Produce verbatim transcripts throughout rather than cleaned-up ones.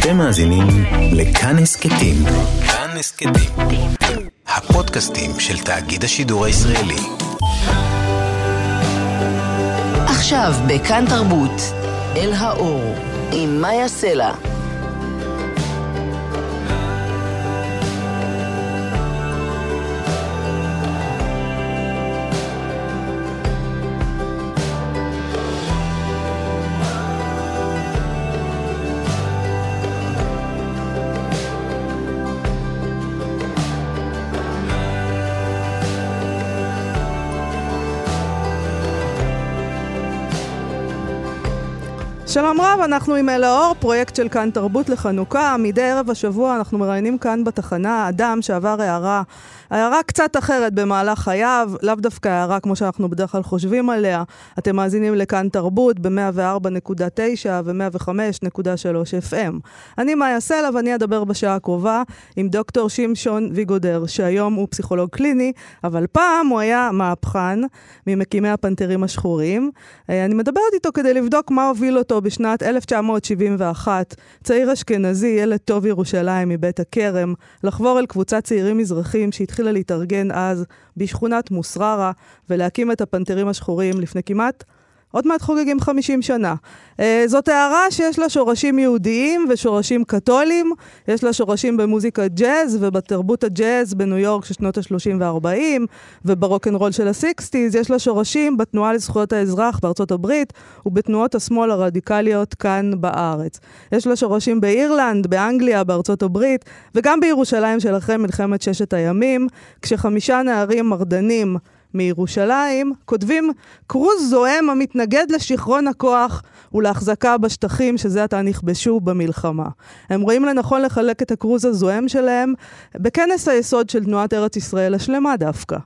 אתם מאזינים לכאן הסקטים. כאן הסקטים. הפודקאסטים של תאגיד השידור הישראלי. עכשיו בכאן תרבות, אל האור, עם מאיה סלע. שלום רב, אנחנו עם אל האור, פרויקט של כאן תרבות לחנוכה. מדי ערב השבוע אנחנו מראיינים כאן בתחנה אדם שעבר הערה, הערה קצת אחרת במהלך חייו, לאו דווקא הערה כמו שאנחנו בדרך כלל חושבים עליה. אתם מאזינים לכאן תרבות ב-מאה וארבע נקודה תשע ו-מאה וחמש נקודה שלוש אף אם. אני מאיה סלע ואני אדבר בשעה הקרובה עם דוקטור שמשון ויגודר, שהיום הוא פסיכולוג קליני, אבל פעם הוא היה מהפכן ממקימי הפנתרים השחורים. אני מדברת איתו כדי לבדוק מה הוביל אותו בשנת אלף תשע מאות שבעים ואחת, צעיר אשכנזי, ילד טוב ירושלים מבית הכרם, לחבור אל קבוצת צעירים מזרחים שהתחילה להתארגן אז בשכונת מוסררה ולהקים את הפנתרים השחורים לפני כמעט עוד מעט חוגגים חמישים שנה. זאת הערה שיש לה שורשים יהודיים ושורשים קתולים, יש לה שורשים במוזיקה ג'אז ובתרבות הג'אז בניו יורק של שנות ה-שלושים והארבעים, וברוקנרול של ה-שישים, יש לה שורשים בתנועה לזכויות האזרח בארצות הברית, ובתנועות השמאל הרדיקליות כאן בארץ. יש לה שורשים באירלנד, באנגליה, בארצות הברית, וגם בירושלים של אחרי מלחמת ששת הימים, כשחמישה נערים מרדנים, מירושלים, כותבים קרוז זוהם המתנגד לשחרון הכוח ולהחזקה בשטחים שזה עתה נכבשו במלחמה. הם רואים לנכון לחלק את הקרוז הזוהם שלהם בכנס היסוד של תנועת ארץ ישראל השלמה דווקא.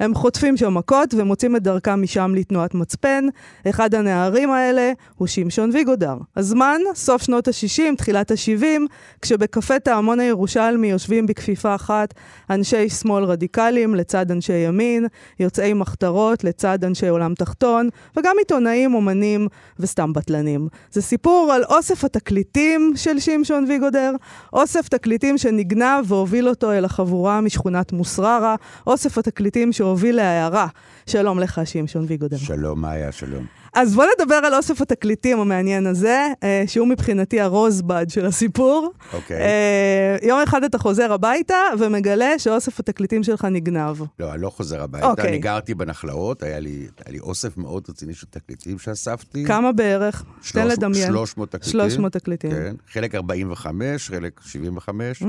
הם חוטפים שם מכות ומוצאים את דרכם משם לתנועת מצפן. אחד הנערים האלה הוא שמשון ויגודר. הזמן, סוף שנות ה-שישים, תחילת ה-שבעים, כשבקפה תעמון הירושלמי יושבים בכפיפה אחת אנשי שמאל רדיקליים לצד אנשי ימין, יוצאי מחתרות לצד אנשי עולם תחתון, וגם עיתונאים, אומנים וסתם בטלנים. זה סיפור על אוסף התקליטים של שמשון ויגודר, אוסף תקליטים שנגנב והוביל אותו אל החבורה משכונת מוסררה, אוסף התקליטים שהוביל להערה. שלום לך, שמשון ויגודר. שלום, מאיה, שלום. אז בוא נדבר על אוסף התקליטים המעניין הזה, שהוא מבחינתי הרוזבד של הסיפור. אוקיי. Okay. יום אחד אתה חוזר הביתה ומגלה שאוסף התקליטים שלך נגנב. לא, אני לא חוזר הביתה. Okay. אני גרתי בנחלאות, היה לי, היה לי אוסף מאוד רציני של תקליטים שאספתי. כמה בערך? תן לדמיין. שלוש מאות תקליטים. שלוש מאות תקליטים. כן. חלק ארבעים וחמש, חלק שבעים וחמש.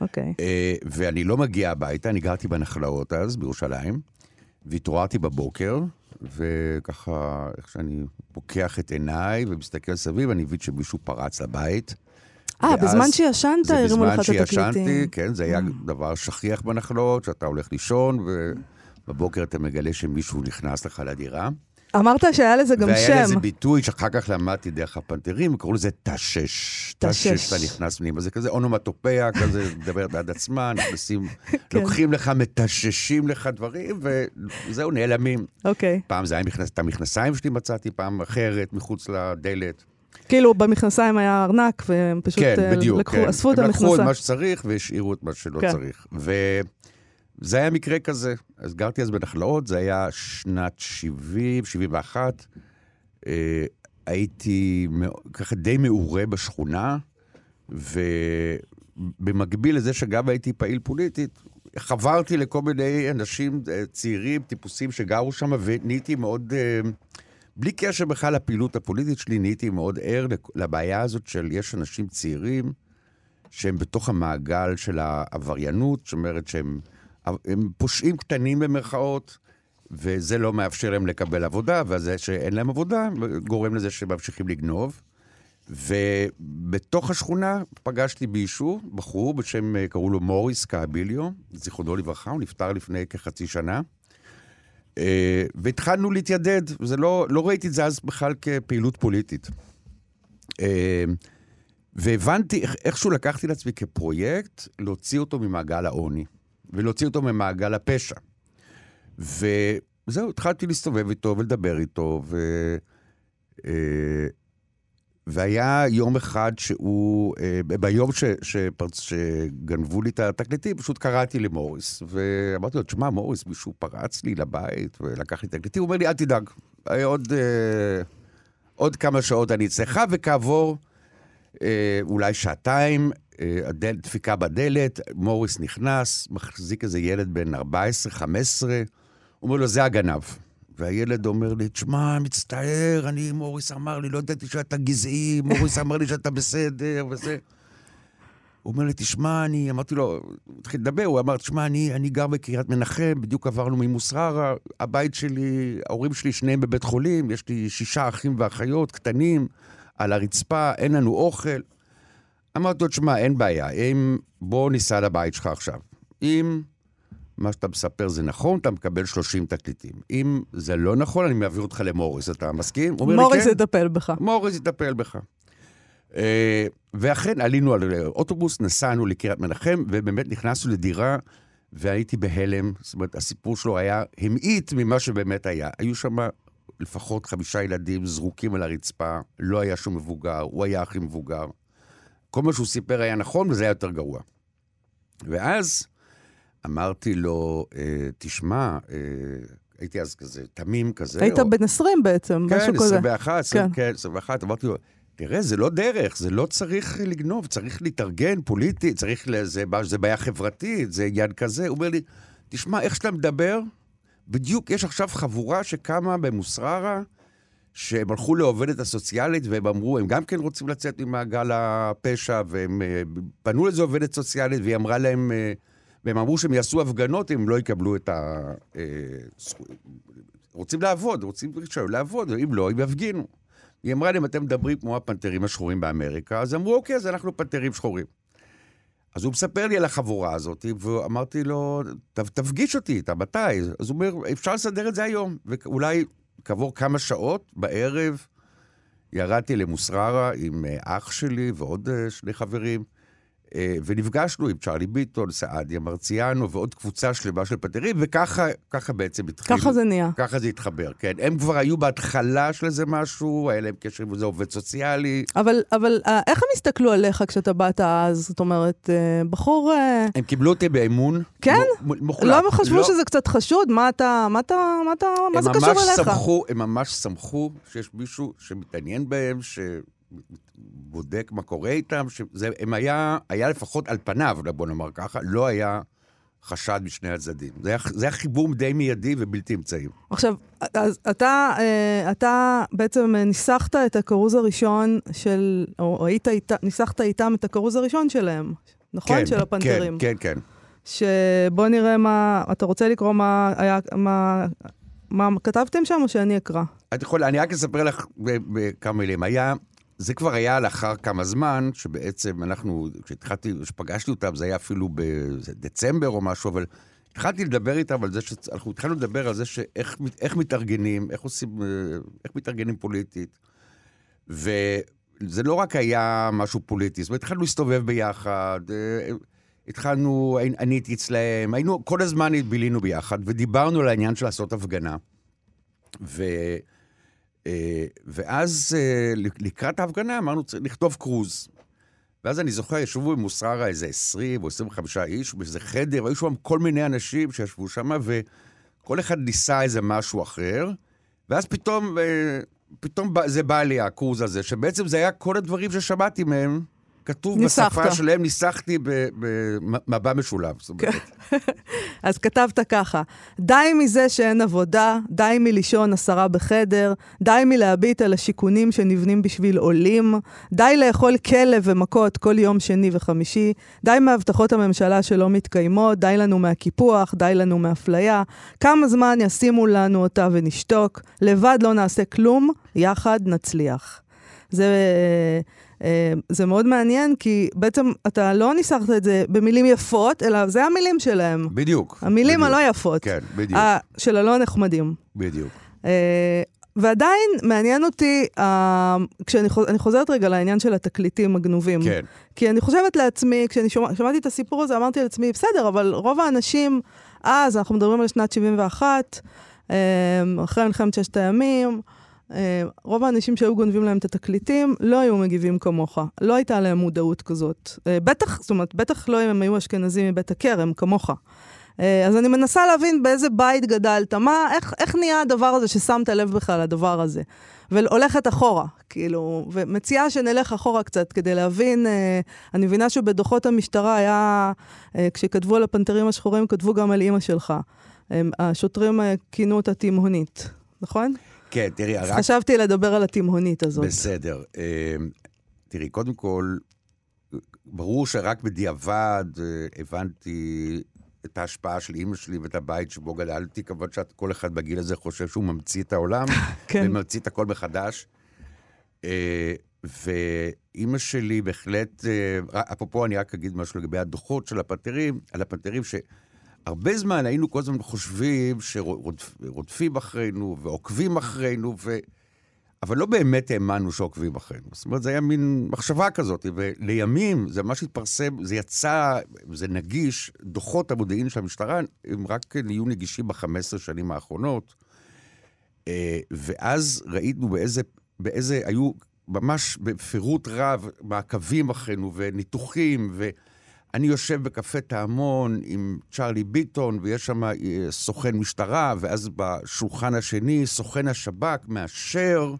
אוקיי. Mm, okay. ואני לא מגיע הביתה, אני גרתי בנחלאות אז, בירושלים, והתעוררתי בבוקר, וככה, איך שאני פוקח את עיניי ומסתכל סביב, אני מבין שמישהו פרץ לבית. אה, בזמן שישנת, הרימו לך את התקליטים. בזמן שישנתי, כן, זה היה דבר שכיח בנחלות, שאתה הולך לישון, ובבוקר אתה מגלה שמישהו נכנס לך לדירה. אמרת שהיה לזה גם שם. והיה לזה ביטוי שאחר כך למדתי דרך הפנתרים, קראו לזה תשש. תשש, אתה נכנס פנימה. זה כזה אונומטופיה, כזה מדברת עד עצמה, נכנסים, לוקחים לך, מתששים לך דברים, וזהו, נעלמים. אוקיי. פעם זה היה את המכנסיים שלי מצאתי, פעם אחרת, מחוץ לדלת. כאילו במכנסיים היה ארנק, והם פשוט אספו את המכנסיים. הם לקחו את מה שצריך, והשאירו את מה שלא צריך. ו... זה היה מקרה כזה, אז גרתי אז בנחלאות, זה היה שנת שבעים, שבעים ואחת, אה, הייתי ככה די מעורה בשכונה, ובמקביל לזה שגם הייתי פעיל פוליטית, חברתי לכל מיני אנשים צעירים, טיפוסים שגרו שם, ונהייתי מאוד, אה, בלי קשר בכלל לפעילות הפוליטית שלי, נהייתי מאוד ער לבעיה הזאת של יש אנשים צעירים, שהם בתוך המעגל של העבריינות, שאומרת שהם, הם פושעים קטנים במרכאות, וזה לא מאפשר להם לקבל עבודה, וזה שאין להם עבודה, גורם לזה שממשיכים לגנוב. ובתוך השכונה פגשתי בישהו, בחור בשם, קראו לו מוריס קאביליו, זיכרונו לברכה, הוא נפטר לפני כחצי שנה, והתחלנו להתיידד, זה לא, לא ראיתי את זה אז בכלל כפעילות פוליטית. והבנתי, איכשהו לקחתי לעצמי כפרויקט, להוציא אותו ממעגל העוני. ולהוציא אותו ממעגל הפשע. וזהו, התחלתי להסתובב איתו ולדבר איתו, ו... והיה יום אחד שהוא, ביום ש, שפרצ, שגנבו לי את התקליטים, פשוט קראתי למוריס, ואמרתי לו, תשמע מוריס, מישהו פרץ לי לבית ולקח לי תקליטים, הוא אומר לי, אל תדאג, עוד, עוד כמה שעות אני אצלך, וכעבור אולי שעתיים, דפיקה בדלת, מוריס נכנס, מחזיק איזה ילד בן ארבע עשרה חמש עשרה, הוא אומר לו, זה הגנב. והילד אומר לי, תשמע, מצטער, אני, מוריס אמר לי, לא ידעתי שאתה גזעי, מוריס אמר לי שאתה בסדר, וזה. הוא אומר לי, תשמע, אני, אמרתי לו, התחיל לדבר, הוא אמר, תשמע, אני, אני גר בקריית מנחם, בדיוק עברנו ממוסררה, הבית שלי, ההורים שלי שניהם בבית חולים, יש לי שישה אחים ואחיות קטנים, על הרצפה, אין לנו אוכל. אמרתי לו, תשמע, אין בעיה, אם, בוא ניסע לבית שלך עכשיו. אם... מה שאתה מספר זה נכון, אתה מקבל שלושים תקליטים. אם זה לא נכון, אני מעביר אותך למוריס, אתה מסכים? מוריס יטפל בך. מוריס יטפל בך. ואכן עלינו על אוטובוס, נסענו לקריית מנחם, ובאמת נכנסנו לדירה, והייתי בהלם, זאת אומרת, הסיפור שלו היה המעיט ממה שבאמת היה. היו שם לפחות חמישה ילדים זרוקים על הרצפה, לא היה שום מבוגר, הוא היה הכי מבוגר. כל מה שהוא סיפר היה נכון, וזה היה יותר גרוע. ואז... אמרתי לו, תשמע, הייתי אז כזה, תמים כזה. היית בן עשרים בעצם, משהו כזה. כן, עשרים ואחת, כן, עשרים ואחת, אמרתי לו, תראה, זה לא דרך, זה לא צריך לגנוב, צריך להתארגן פוליטית, צריך לזה, זה בעיה חברתית, זה עניין כזה. הוא אומר לי, תשמע, איך שאתה מדבר, בדיוק יש עכשיו חבורה שקמה במוסררה, שהם הלכו לעובדת הסוציאלית, והם אמרו, הם גם כן רוצים לצאת ממעגל הפשע, והם פנו לזה עובדת סוציאלית, והיא אמרה להם, והם אמרו שהם יעשו הפגנות, אם לא יקבלו את ה... רוצים לעבוד, רוצים לעבוד, ואם לא, הם יפגינו. היא אמרה להם, אתם מדברים כמו הפנתרים השחורים באמריקה, אז אמרו, אוקיי, אז אנחנו פנתרים שחורים. אז הוא מספר לי על החבורה הזאת, ואמרתי לו, תפגיש אותי, אתה מתי? אז הוא אומר, אפשר לסדר את זה היום, ואולי כעבור כמה שעות בערב, ירדתי למוסררה עם אח שלי ועוד שני חברים, ונפגשנו עם צ'רלי ביטון, סעדיה מרציאנו, ועוד קבוצה שלמה של פנתרים, וככה בעצם התחילו. ככה זה נהיה. ככה זה התחבר, כן. הם כבר היו בהתחלה של איזה משהו, היה להם קשר עם זה עובד סוציאלי. אבל, אבל איך הם הסתכלו עליך כשאתה באת אז? זאת אומרת, בחור... הם קיבלו אותי באמון. כן? מוחלט. לא חשבו שזה קצת חשוד? מה אתה... מה זה קשור אליך? הם ממש סמכו שיש מישהו שמתעניין בהם, ש... בודק מה קורה איתם, שזה, הם היה, היה לפחות על פניו, בוא נאמר ככה, לא היה חשד משני הצדדים. זה היה, זה היה חיבור די מיידי ובלתי אמצעים. עכשיו, אז אתה, אתה בעצם ניסחת את הקרוז הראשון של, או היית, ניסחת איתם את הקרוז הראשון שלהם, נכון? כן, של הפנתרים. כן, כן, כן. שבוא נראה מה, אתה רוצה לקרוא מה היה, מה... מה כתבתם שם או שאני אקרא? את יכולה, אני רק אספר לך בכמה מילים. היה, זה כבר היה לאחר כמה זמן, שבעצם אנחנו, כשהתחלתי, כשפגשתי אותם, זה היה אפילו בדצמבר או משהו, אבל התחלתי לדבר איתם על זה, אנחנו התחלנו לדבר על זה שאיך, איך מתארגנים, איך עושים, איך מתארגנים פוליטית, וזה לא רק היה משהו פוליטי, זאת אומרת, התחלנו להסתובב ביחד, התחלנו, אני הייתי אצלהם, היינו, כל הזמן התבילינו ביחד, ודיברנו על העניין של לעשות הפגנה. ו, ואז לקראת ההפגנה אמרנו, נכתוב קרוז. ואז אני זוכר, ישבו במוסררה איזה עשרים או עשרים וחמישה איש, באיזה חדר, היו שם כל מיני אנשים שישבו שם, וכל אחד ניסה איזה משהו אחר, ואז פתאום, פתאום זה בא לי, הקרוז הזה, שבעצם זה היה כל הדברים ששמעתי מהם, כתוב בשפה שלהם, ניסחתי במבע משולב. אז כתבת ככה, די מזה שאין עבודה, די מלישון עשרה בחדר, די מלהביט על השיקונים שנבנים בשביל עולים, די לאכול כלב ומכות כל יום שני וחמישי, די מהבטחות הממשלה שלא מתקיימות, די לנו מהקיפוח, די לנו מהפליה, כמה זמן ישימו לנו אותה ונשתוק, לבד לא נעשה כלום, יחד נצליח. זה... זה מאוד מעניין, כי בעצם אתה לא ניסחת את זה במילים יפות, אלא זה המילים שלהם. בדיוק. המילים הלא יפות. כן, בדיוק. של הלא נחמדים. בדיוק. ועדיין מעניין אותי, כשאני חוזרת רגע לעניין של התקליטים הגנובים. כן. כי אני חושבת לעצמי, כשאני שמעתי את הסיפור הזה, אמרתי לעצמי, בסדר, אבל רוב האנשים, אז אנחנו מדברים על שנת שבעים ואחת, אחרי מלחמת ששת הימים, רוב האנשים שהיו גונבים להם את התקליטים לא היו מגיבים כמוך, לא הייתה להם מודעות כזאת, בטח, זאת אומרת, בטח לא אם היו אשכנזים מבית הקרם כמוך. אז אני מנסה להבין באיזה בית גדלת, מה, איך, איך נהיה הדבר הזה ששמת לב בכלל לדבר הזה, והולכת אחורה, כאילו, ומציעה שנלך אחורה קצת כדי להבין, אני מבינה שבדוחות המשטרה היה, כשכתבו על הפנתרים השחורים, כתבו גם על אמא שלך, השוטרים כינו אותה תימהונית, נכון? כן, תראי, רק... חשבתי לדבר על התימהונית הזאת. בסדר, תראי, קודם כל, ברור שרק בדיעבד הבנתי... את ההשפעה של אמא שלי ואת הבית שבו גדלתי, כמובן שכל אחד בגיל הזה חושב שהוא ממציא את העולם, כן. וממציא את הכל מחדש. ואמא שלי בהחלט, אפרופו אני רק אגיד משהו לגבי הדוחות של הפנתרים, על הפנתרים שהרבה זמן היינו כל הזמן חושבים שרודפים אחרינו ועוקבים אחרינו, ו... אבל לא באמת האמנו שעוקבים אחרינו. זאת אומרת, זה היה מין מחשבה כזאת, ולימים זה מה שהתפרסם, זה יצא, זה נגיש, דוחות המודיעין של המשטרה, הם רק נהיו נגישים ב-חמש עשרה שנים האחרונות, ואז ראינו באיזה, באיזה היו ממש בפירוט רב, מעקבים אחרינו וניתוחים, ואני יושב בקפה תעמון עם צ'רלי ביטון, ויש שם סוכן משטרה, ואז בשולחן השני סוכן השב"כ מאשר,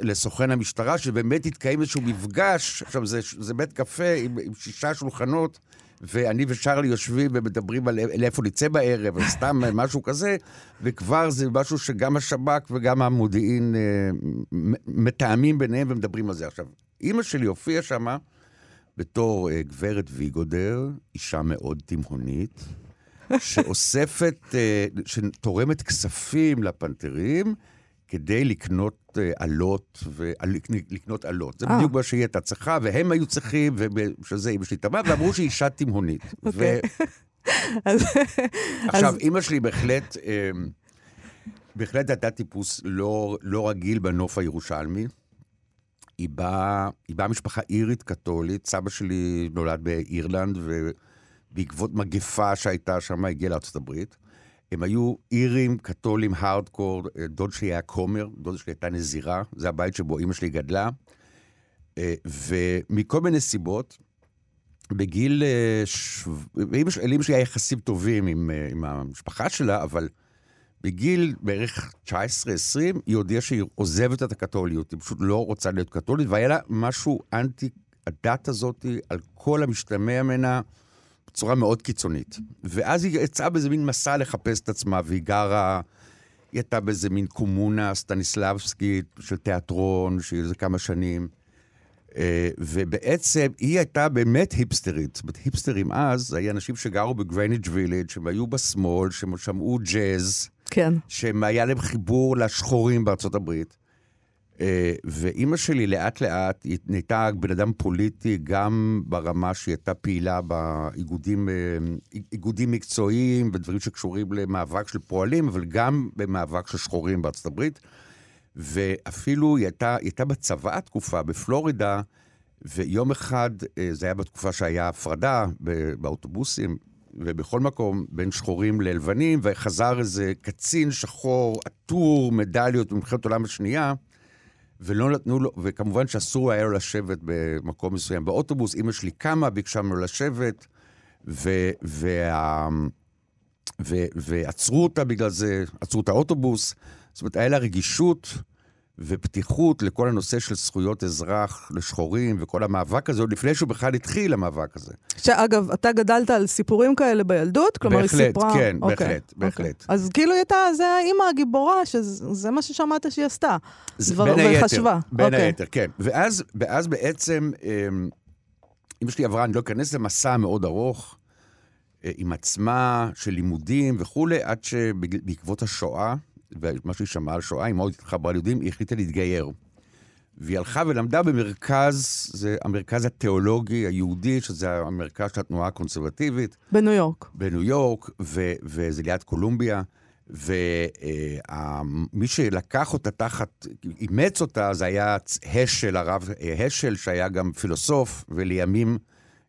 לסוכן המשטרה, שבאמת התקיים איזשהו מפגש, עכשיו זה, זה בית קפה עם, עם שישה שולחנות, ואני ושרלי יושבים ומדברים על איפה נצא בערב, סתם משהו כזה, וכבר זה משהו שגם השב"כ וגם המודיעין מתאמים ביניהם ומדברים על זה. עכשיו, אמא שלי הופיעה שמה, בתור גברת ויגודר, אישה מאוד תימהונית, שאוספת, שתורמת כספים לפנתרים, כדי לקנות עלות, לקנות עלות. זה בדיוק מה שהיא הייתה צריכה, והם היו צריכים, שזה אמא שלי תמה, ואמרו שהיא אישה תימהונית. עכשיו, אמא שלי בהחלט, בהחלט הייתה טיפוס לא רגיל בנוף הירושלמי. היא באה משפחה אירית קתולית, סבא שלי נולד באירלנד, ובעקבות מגפה שהייתה שם, הגיעה לארצות הברית. הם היו אירים, קתולים, הארדקור, דוד שלי היה קומר, דוד שלי הייתה נזירה, זה הבית שבו אמא שלי גדלה, ומכל מיני סיבות, בגיל, אמא שלי היה יחסים טובים עם, עם המשפחה שלה, אבל בגיל בערך תשע עשרה עשרים, היא הודיעה שהיא עוזבת את הקתוליות, היא פשוט לא רוצה להיות קתולית, והיה לה משהו אנטי הדת הזאת, על כל המשתמע ממנה, בצורה מאוד קיצונית. ואז היא יצאה באיזה מין מסע לחפש את עצמה, והיא גרה, היא הייתה באיזה מין קומונה סטניסלבסקית של תיאטרון, שהיא איזה כמה שנים, ובעצם היא הייתה באמת היפסטרית. היפסטרים אז, היו אנשים שגרו בגרניץ' ויליג', שהם היו בשמאל, שהם שמעו ג'אז, כן. שהם היה להם חיבור לשחורים בארצות הברית. ואימא שלי לאט לאט היא נהייתה בן אדם פוליטי גם ברמה שהיא הייתה פעילה באיגודים איגודים מקצועיים ודברים שקשורים למאבק של פועלים, אבל גם במאבק של שחורים בארצות הברית, ואפילו היא הייתה, היא הייתה בצבא התקופה בפלורידה, ויום אחד, זה היה בתקופה שהיה הפרדה באוטובוסים ובכל מקום, בין שחורים ללבנים, וחזר איזה קצין שחור עטור מדליות במלחמת העולם השנייה, ולא נתנו לו, וכמובן שאסור היה לו לשבת במקום מסוים באוטובוס, אמא שלי קמה, ביקשה לו לשבת, ו, וה, ו, ועצרו אותה בגלל זה, עצרו את האוטובוס, זאת אומרת, היה לה רגישות ופתיחות לכל הנושא של זכויות אזרח לשחורים, וכל המאבק הזה, עוד לפני שהוא בכלל התחיל המאבק הזה. שאגב, אתה גדלת על סיפורים כאלה בילדות? כלומר, בהחלט, היא סיפרה... כן, okay, בהחלט, okay. בהחלט. Okay. אז כאילו הייתה, זה האמא הגיבורה, שזה מה ששמעת שהיא עשתה. דבר, בין היתר, בין okay. היתר, כן. ואז, ואז בעצם, אמא שלי עברה, אני לא אכנס למסע מאוד ארוך, עם עצמה של לימודים וכו', עד שבעקבות השואה, ומה שהיא שמעה על שואה, היא מאוד התחברה ליהודים, היא החליטה להתגייר. והיא הלכה ולמדה במרכז, זה המרכז התיאולוגי היהודי, שזה המרכז של התנועה הקונסרבטיבית. בניו יורק. בניו יורק, ו- וזה ליד קולומביה, ומי שלקח אותה תחת, אימץ אותה, זה היה השל, הרב השל, שהיה גם פילוסוף, ולימים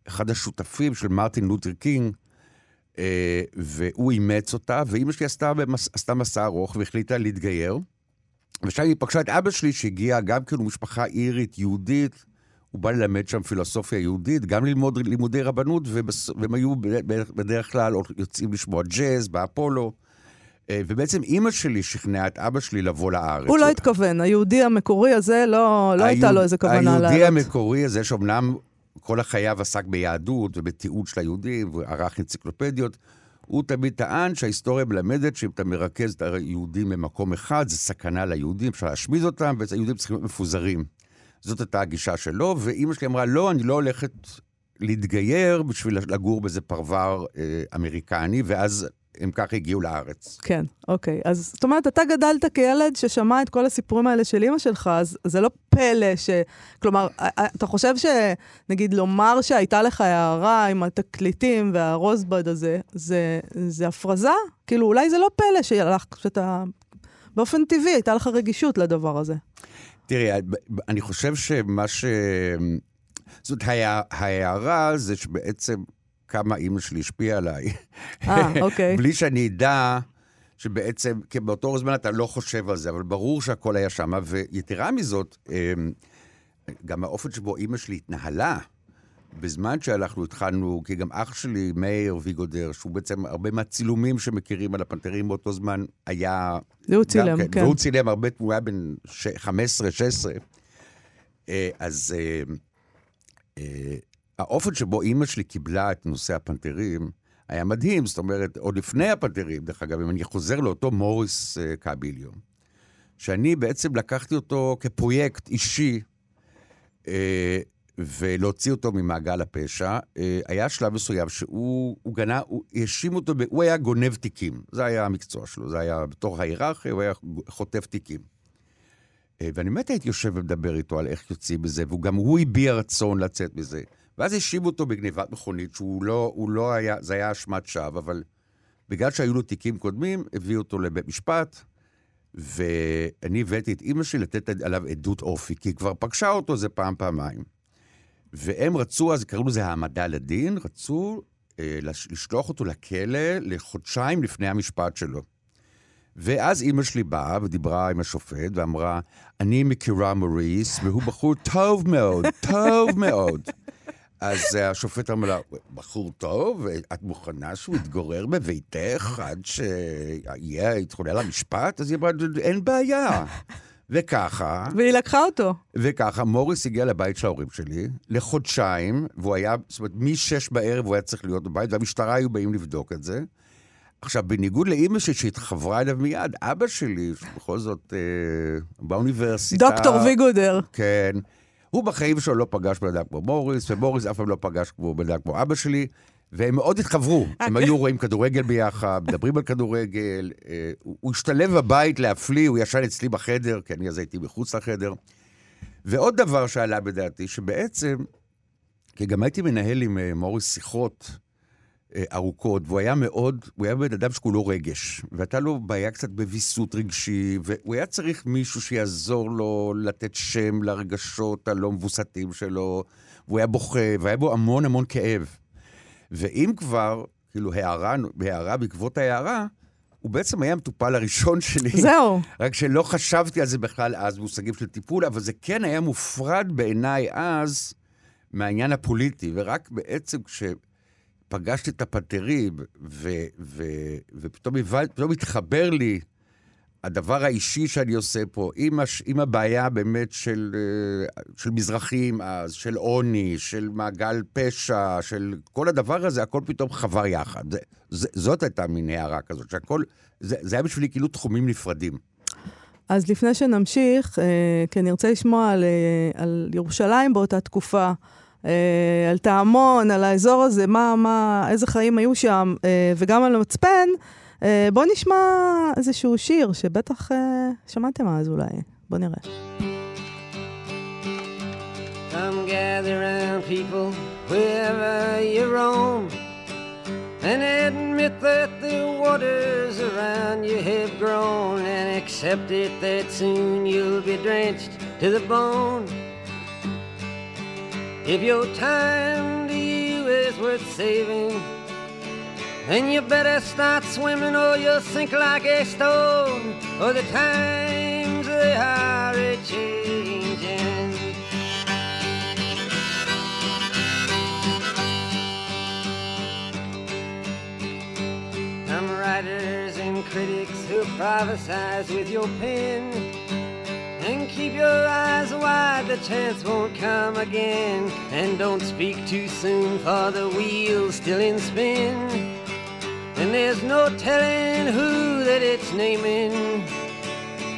אחד השותפים של מרטין לותר קינג, והוא אימץ אותה, ואמא שלי עשתה מסע ארוך והחליטה להתגייר, ושם היא פגשה את אבא שלי, שהגיע גם כאילו משפחה אירית, יהודית, הוא בא ללמד שם פילוסופיה יהודית, גם ללמוד לימודי רבנות, והם היו בדרך כלל יוצאים לשמוע ג'אז, באפולו, ובעצם אימא שלי שכנעה את אבא שלי לבוא לארץ. הוא לא התכוון, היהודי המקורי הזה לא הייתה לו איזה כוונה לארץ. היהודי המקורי הזה שאומנם כל החייו עסק ביהדות ובתיעוד של היהודים, וערך אנציקלופדיות, הוא תמיד טען שההיסטוריה מלמדת שאם אתה מרכז את היהודים במקום אחד, זה סכנה ליהודים, אפשר להשמיד אותם, והיהודים צריכים להיות מפוזרים. זאת הייתה הגישה שלו, ואמא שלי אמרה, לא, אני לא הולכת להתגייר בשביל לגור באיזה פרבר אה, אמריקני, ואז הם ככה הגיעו לארץ. כן, אוקיי. אז זאת אומרת, אתה גדלת כילד ששמע את כל הסיפורים האלה של אמא שלך, אז זה לא פלא ש... כלומר, אתה חושב שנגיד לומר שהייתה לך הערה עם התקליטים והרוזבד הזה, זה, זה הפרזה? כאילו, אולי זה לא פלא שילך, שאתה... באופן טבעי, הייתה לך רגישות לדבר הזה. תראי, אני חושב שמה ש... זאת ההערה זה שבעצם... כמה אימא שלי השפיעה עליי. אה, אוקיי. בלי שאני אדע שבעצם, כי באותו זמן אתה לא חושב על זה, אבל ברור שהכל היה שם, ויתרה מזאת, גם האופן שבו אימא שלי התנהלה, בזמן שאנחנו התחלנו, כי גם אח שלי, מאיר ויגודר, שהוא בעצם הרבה מהצילומים שמכירים על הפנתרים באותו זמן, היה... והוא צילם, כן. והוא צילם הרבה תמויה בין חמש עשרה שש עשרה. אז... האופן שבו אימא שלי קיבלה את נושא הפנתרים היה מדהים, זאת אומרת, עוד לפני הפנתרים, דרך אגב, אם אני חוזר לאותו מוריס קאביליו, שאני בעצם לקחתי אותו כפרויקט אישי, ולהוציא אותו ממעגל הפשע, היה שלב מסוים שהוא גנה, הוא האשים אותו, הוא היה גונב תיקים, זה היה המקצוע שלו, זה היה בתור ההיררכיה, הוא היה חוטף תיקים. ואני באמת הייתי יושב ומדבר איתו על איך יוצאים מזה, וגם הוא הביע רצון לצאת מזה. ואז השיב אותו בגניבת מכונית, שהוא לא, הוא לא היה, זה היה אשמת שווא, אבל בגלל שהיו לו תיקים קודמים, הביאו אותו לבית משפט, ואני הבאתי את אמא שלי לתת עליו עדות אופי, כי כבר פגשה אותו זה פעם פעמיים. והם רצו, אז קראו לזה העמדה לדין, רצו אה, לשלוח אותו לכלא לחודשיים לפני המשפט שלו. ואז אמא שלי באה ודיברה עם השופט ואמרה, אני מכירה מוריס, והוא בחור טוב מאוד, טוב מאוד. אז השופט אמר לה, בחור טוב, את מוכנה שהוא יתגורר בביתך עד שיהיה, יתחולל למשפט? אז היא אמרה, אין בעיה. וככה... והיא לקחה אותו. וככה, מוריס הגיע לבית של ההורים שלי, לחודשיים, והוא היה, זאת אומרת, משש בערב הוא היה צריך להיות בבית, והמשטרה היו באים לבדוק את זה. עכשיו, בניגוד לאמא שלי שהתחברה אליו מיד, אבא שלי, שבכל זאת אה, באוניברסיטה... דוקטור ויגודר. כן. הוא בחיים שלו לא פגש בן אדם כמו מוריס, ומוריס אף פעם לא פגש כמו בן אדם כמו אבא שלי, והם מאוד התחברו. הם היו רואים כדורגל ביחד, מדברים על כדורגל, אה, הוא, הוא השתלב בבית להפליא, הוא ישן אצלי בחדר, כי אני אז הייתי מחוץ לחדר. ועוד דבר שעלה בדעתי, שבעצם, כי גם הייתי מנהל עם אה, מוריס שיחות, ארוכות, והוא היה מאוד, הוא היה בן אדם שכולו רגש, ואתה לו בעיה קצת בביסות רגשי, והוא היה צריך מישהו שיעזור לו לתת שם לרגשות הלא מבוסתים שלו, והוא היה בוכה, והיה בו המון המון כאב. ואם כבר, כאילו, הערה, הערה בעקבות ההערה, הוא בעצם היה מטופל הראשון שלי. זהו. רק שלא חשבתי על זה בכלל אז, מושגים של טיפול, אבל זה כן היה מופרד בעיניי אז, מהעניין הפוליטי, ורק בעצם כש... פגשתי את הפנתרים, ו- ו- ופתאום התחבר לי הדבר האישי שאני עושה פה, עם, הש- עם הבעיה באמת של, של מזרחים אז, של עוני, של מעגל פשע, של כל הדבר הזה, הכל פתאום חבר יחד. זה, זה, זאת הייתה מין הערה כזאת, שהכל, זה, זה היה בשבילי כאילו תחומים נפרדים. אז לפני שנמשיך, כי אני רוצה לשמוע על, על ירושלים באותה תקופה, על תעמון, על האזור הזה, מה, מה, איזה חיים היו שם, וגם על המצפן, בוא נשמע איזשהו שיר שבטח שמעתם אז אולי. בוא נראה. Come gather around people wherever you roam and admit that the waters around you have grown and accept it that soon you'll be drenched to the bone. If your time to you is worth saving, then you better start swimming or you'll sink like a stone. Or the time's how it changes. Some writers and critics who prophesize with your pen, and keep your eyes wide, the chance won't come again. And don't speak too soon, for the wheel's still in spin, and there's no telling who that it's naming.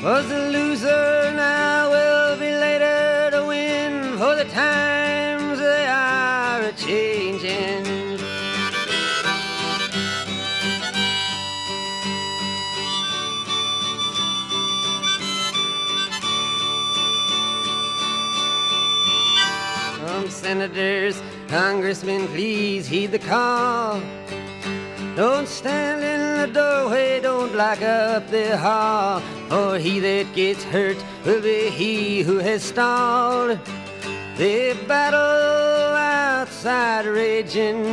Was a loser now will be later to win, for the times they are a-changing. Some senators, congressmen, please heed the call. Don't stand in the doorway, don't lock up the hall, for he that gets hurt will be he who has stalled. The battle outside raging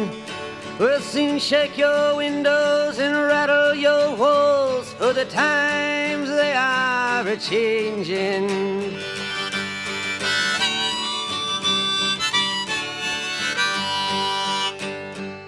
will soon shake your windows and rattle your walls, for the times they are a-changing.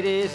It is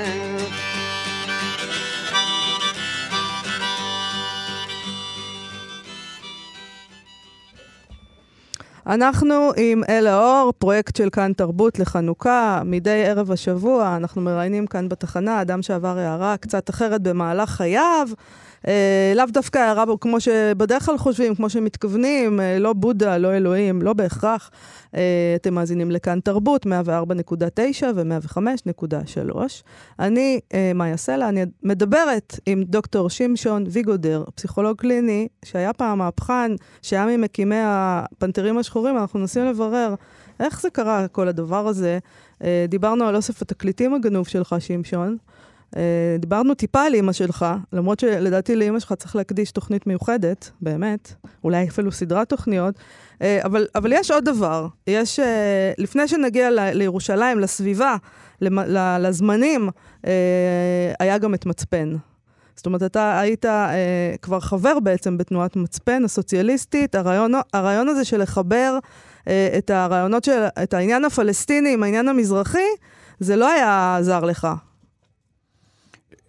אנחנו עם אל האור, פרויקט של כאן תרבות לחנוכה. מדי ערב השבוע אנחנו מראיינים כאן בתחנה אדם שעבר הערה קצת אחרת במהלך חייו, אה, לאו דווקא הערה כמו שבדרך כלל חושבים, כמו שמתכוונים, אה, לא בודה, לא אלוהים, לא בהכרח. אה, אתם מאזינים לכאן תרבות, מאה וארבע נקודה תשע ו-מאה וחמש נקודה שלוש. אני, אה, מאיה סלע, אני מדברת עם דוקטור שמשון ויגודר, פסיכולוג קליני, שהיה פעם מהפכן, שהיה ממקימי הפנתרים השחורים. אנחנו נסים לברר איך זה קרה, כל הדבר הזה. דיברנו על אוסף התקליטים הגנוב שלך, שמשון. דיברנו טיפה על אמא שלך, למרות שלדעתי לאמא שלך צריך להקדיש תוכנית מיוחדת, באמת, אולי אפילו סדרת תוכניות. אבל, אבל יש עוד דבר. יש, לפני שנגיע ל- לירושלים, לסביבה, ל- לזמנים, היה גם את מצפן. זאת אומרת, אתה היית אה, כבר חבר בעצם בתנועת מצפן הסוציאליסטית, הרעיון, הרעיון הזה של לחבר אה, את הרעיונות של, את העניין הפלסטיני עם העניין המזרחי, זה לא היה עזר לך.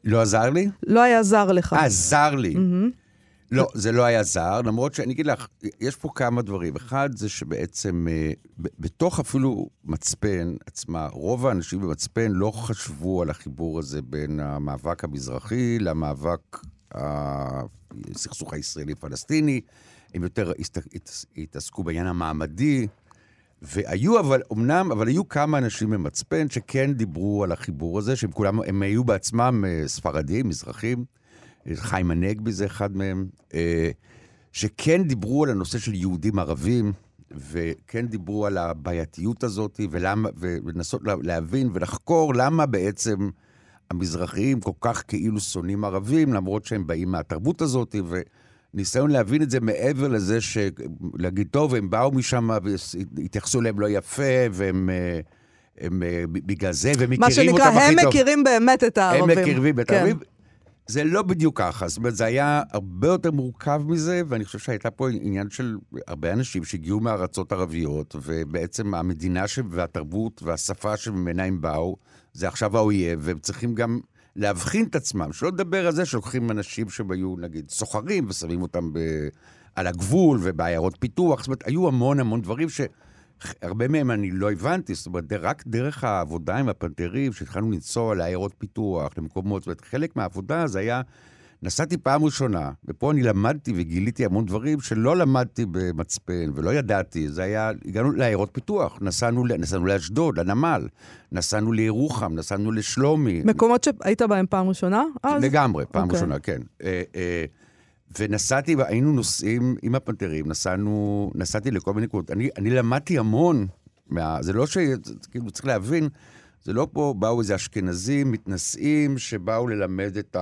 לא עזר לי? לא היה עזר לך. עזר לי. Mm-hmm. לא, זה לא היה זר, למרות שאני אגיד לך, יש פה כמה דברים. אחד זה שבעצם, בתוך אפילו מצפן עצמה, רוב האנשים במצפן לא חשבו על החיבור הזה בין המאבק המזרחי למאבק הסכסוך הישראלי-פלסטיני. הם יותר התעסקו בעניין המעמדי, והיו, אבל, אמנם, אבל היו כמה אנשים במצפן שכן דיברו על החיבור הזה, שהם כולם, הם היו בעצמם ספרדים, מזרחים, חיים הנגבי זה אחד מהם, שכן דיברו על הנושא של יהודים ערבים, וכן דיברו על הבעייתיות הזאת, ולמה, ולנסות להבין ולחקור למה בעצם המזרחיים כל כך כאילו שונאים ערבים, למרות שהם באים מהתרבות הזאת, וניסיון להבין את זה מעבר לזה שלהגיד טוב, הם באו משם והתייחסו להם לא יפה, והם... הם, בגלל זה, ומכירים אותם הכי טוב. מה שנקרא, הם מכירים באמת את הערבים. הם מכירים את הערבים. זה לא בדיוק ככה, זאת אומרת, זה היה הרבה יותר מורכב מזה, ואני חושב שהייתה פה עניין של הרבה אנשים שהגיעו מארצות ערביות, ובעצם המדינה ש... והתרבות והשפה שממנה הם באו, זה עכשיו האויב, והם צריכים גם להבחין את עצמם, שלא לדבר על זה שלוקחים אנשים שהיו, נגיד, סוחרים, ושמים אותם ב... על הגבול ובעיירות פיתוח, זאת אומרת, היו המון המון דברים ש... הרבה מהם אני לא הבנתי, זאת אומרת, רק דרך העבודה עם הפנתרים, שהתחלנו לנסוע לעיירות פיתוח, למקומות, זאת אומרת, חלק מהעבודה זה היה, נסעתי פעם ראשונה, ופה אני למדתי וגיליתי המון דברים שלא למדתי במצפן, ולא ידעתי, זה היה, הגענו לעיירות פיתוח, נסענו, נסענו לאשדוד, לנמל, נסענו לירוחם, נסענו לשלומי. מקומות שהיית בהם פעם ראשונה? אז... לגמרי, פעם okay. ראשונה, כן. אה, אה, ונסעתי, היינו נוסעים עם הפנתרים, נסענו, נסעתי לכל מיני קולות. אני, אני למדתי המון, מה, זה לא ש... כאילו, צריך להבין, זה לא פה, באו איזה אשכנזים, מתנשאים, שבאו ללמד את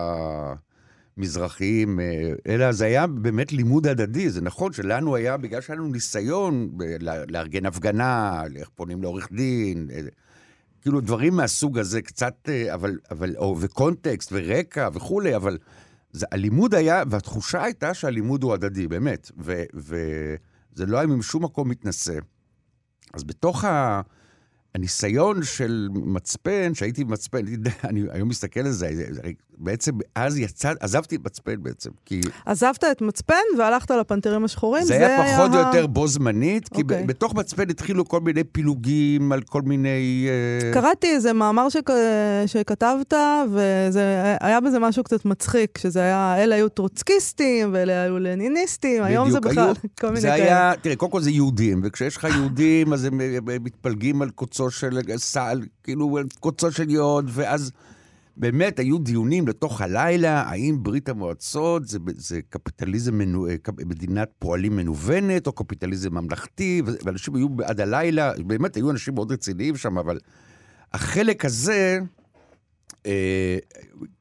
המזרחיים, אלא זה היה באמת לימוד הדדי, זה נכון שלנו היה, בגלל שהיה לנו ניסיון לארגן הפגנה, איך פונים לעורך דין, כאילו, דברים מהסוג הזה קצת, אבל, אבל, או, וקונטקסט, ורקע, וכולי, אבל... זה, הלימוד היה, והתחושה הייתה שהלימוד הוא הדדי, באמת, ו, וזה לא היה משום מקום מתנשא. אז בתוך ה, הניסיון של מצפן, שהייתי מצפן, אני, אני היום מסתכל על זה, בעצם אז יצא, עזבתי את מצפן בעצם. כי... עזבת את מצפן והלכת לפנתרים השחורים? זה, זה היה פחות היה... או יותר בו זמנית, okay. כי ב, בתוך מצפן התחילו כל מיני פילוגים על כל מיני... Uh... קראתי איזה מאמר שכ... שכתבת, וזה היה בזה משהו קצת מצחיק, שזה היה, אלה היו טרוצקיסטים, ואלה היו לניניסטים, היום זה בכלל היו... כל מיני כאלה. היה... תראה, קודם כל זה יהודים, וכשיש לך יהודים, אז הם מתפלגים על קוצו של סל, כאילו קוצו של יוד, ואז... באמת, היו דיונים לתוך הלילה, האם ברית המועצות זה, זה קפיטליזם, מדינת פועלים מנוונת, או קפיטליזם ממלכתי, ואנשים היו עד הלילה, באמת היו אנשים מאוד רציניים שם, אבל החלק הזה אה,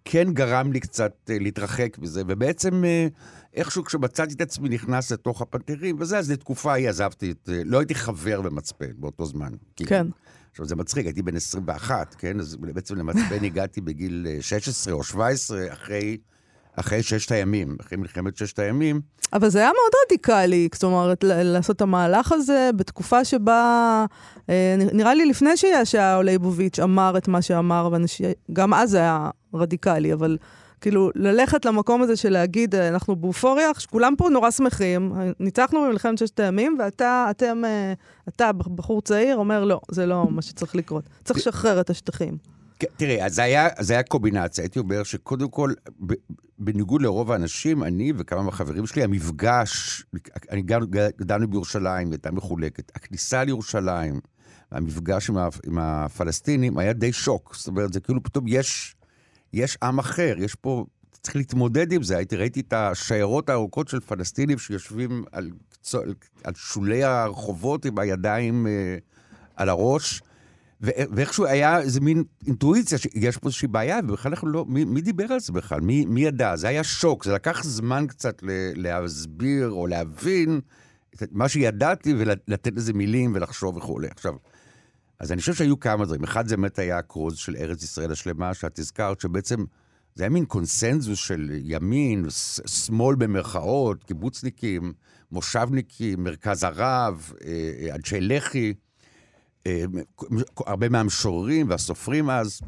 כן גרם לי קצת אה, להתרחק מזה, ובעצם אה, איכשהו כשמצאתי את עצמי נכנס לתוך הפנתרים, וזה, אז לתקופה היא עזבתי, את, אה, לא הייתי חבר במצפן באותו זמן. כן. עכשיו, זה מצחיק, הייתי בן עשרים ואחת, כן? אז בעצם למצפן הגעתי בגיל שש עשרה או שבע עשרה, אחרי, אחרי ששת הימים, אחרי מלחמת ששת הימים. אבל זה היה מאוד רדיקלי, זאת אומרת, לעשות את המהלך הזה בתקופה שבה, נראה לי לפני שישע אולייבוביץ' אמר את מה שאמר, גם אז זה היה רדיקלי, אבל כאילו, ללכת למקום הזה של להגיד, אנחנו באופוריה, שכולם פה נורא שמחים, ניצחנו במלחמת ששת הימים, ואתה, אתם, אתה, בחור צעיר, אומר, לא, זה לא מה שצריך לקרות. צריך לשחרר את השטחים. תראה, אז זה היה קומבינציה. הייתי אומר שקודם כל, בניגוד לרוב האנשים, אני וכמה מהחברים שלי, המפגש, אני גדלנו בירושלים, הייתה מחולקת, הכניסה לירושלים, המפגש עם הפלסטינים, היה די שוק. זאת אומרת, זה כאילו פתאום יש... יש עם אחר, יש פה, צריך להתמודד עם זה, הייתי ראיתי את השיירות הארוכות של פלסטינים שיושבים על, על, על שולי הרחובות עם הידיים אה, על הראש, ו, ואיכשהו היה איזה מין אינטואיציה שיש פה איזושהי בעיה, ובכלל אנחנו לא, מי, מי דיבר על זה בכלל? מי, מי ידע? זה היה שוק, זה לקח זמן קצת להסביר או להבין את מה שידעתי ולתת איזה מילים ולחשוב וכו'. עכשיו, אז אני חושב שהיו כמה דברים. אחד זה באמת היה הקרוז של ארץ ישראל השלמה, שאת הזכרת, שבעצם זה היה מין קונסנזוס של ימין, שמאל במרכאות, קיבוצניקים, מושבניקים, מרכז ערב, אנשי לח"י, הרבה מהמשוררים והסופרים אז.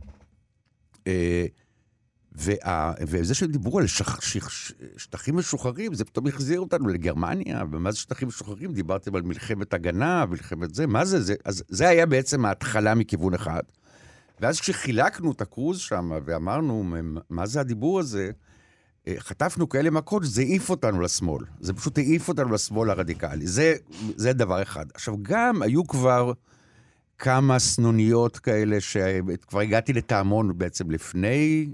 וה, וזה שדיברו על שח, שח, שטחים משוחררים, זה פתאום החזיר אותנו לגרמניה, ומה זה שטחים משוחררים? דיברתם על מלחמת הגנה, מלחמת זה, מה זה? זה, אז זה היה בעצם ההתחלה מכיוון אחד. ואז כשחילקנו את הקרוז שם, ואמרנו, מה זה הדיבור הזה? חטפנו כאלה מכות, זה העיף אותנו לשמאל. זה פשוט העיף אותנו לשמאל הרדיקלי. זה, זה דבר אחד. עכשיו, גם היו כבר... כמה סנוניות כאלה, שכבר הגעתי לתעמון בעצם לפני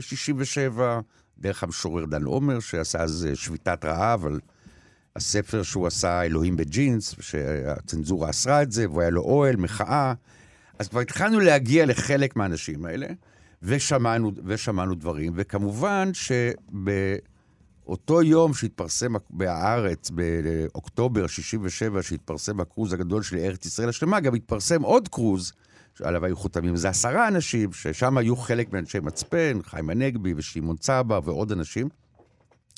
שישים ושבע, דרך המשורר דן עומר, שעשה אז שביתת רעב, על הספר שהוא עשה אלוהים בג'ינס, שהצנזורה אסרה את זה, והוא היה לו אוהל, מחאה. אז כבר התחלנו להגיע לחלק מהאנשים האלה, ושמענו, ושמענו דברים, וכמובן שבאותו יום שהתפרסם בארץ, באוקטובר שישים ושבע, שהתפרסם הקרוז הגדול של ארץ ישראל השלמה, גם התפרסם עוד קרוז שעליו היו חותמים, זה עשרה אנשים, ששם היו חלק מאנשי מצפן, חיים הנגבי ושימון צבא ועוד אנשים,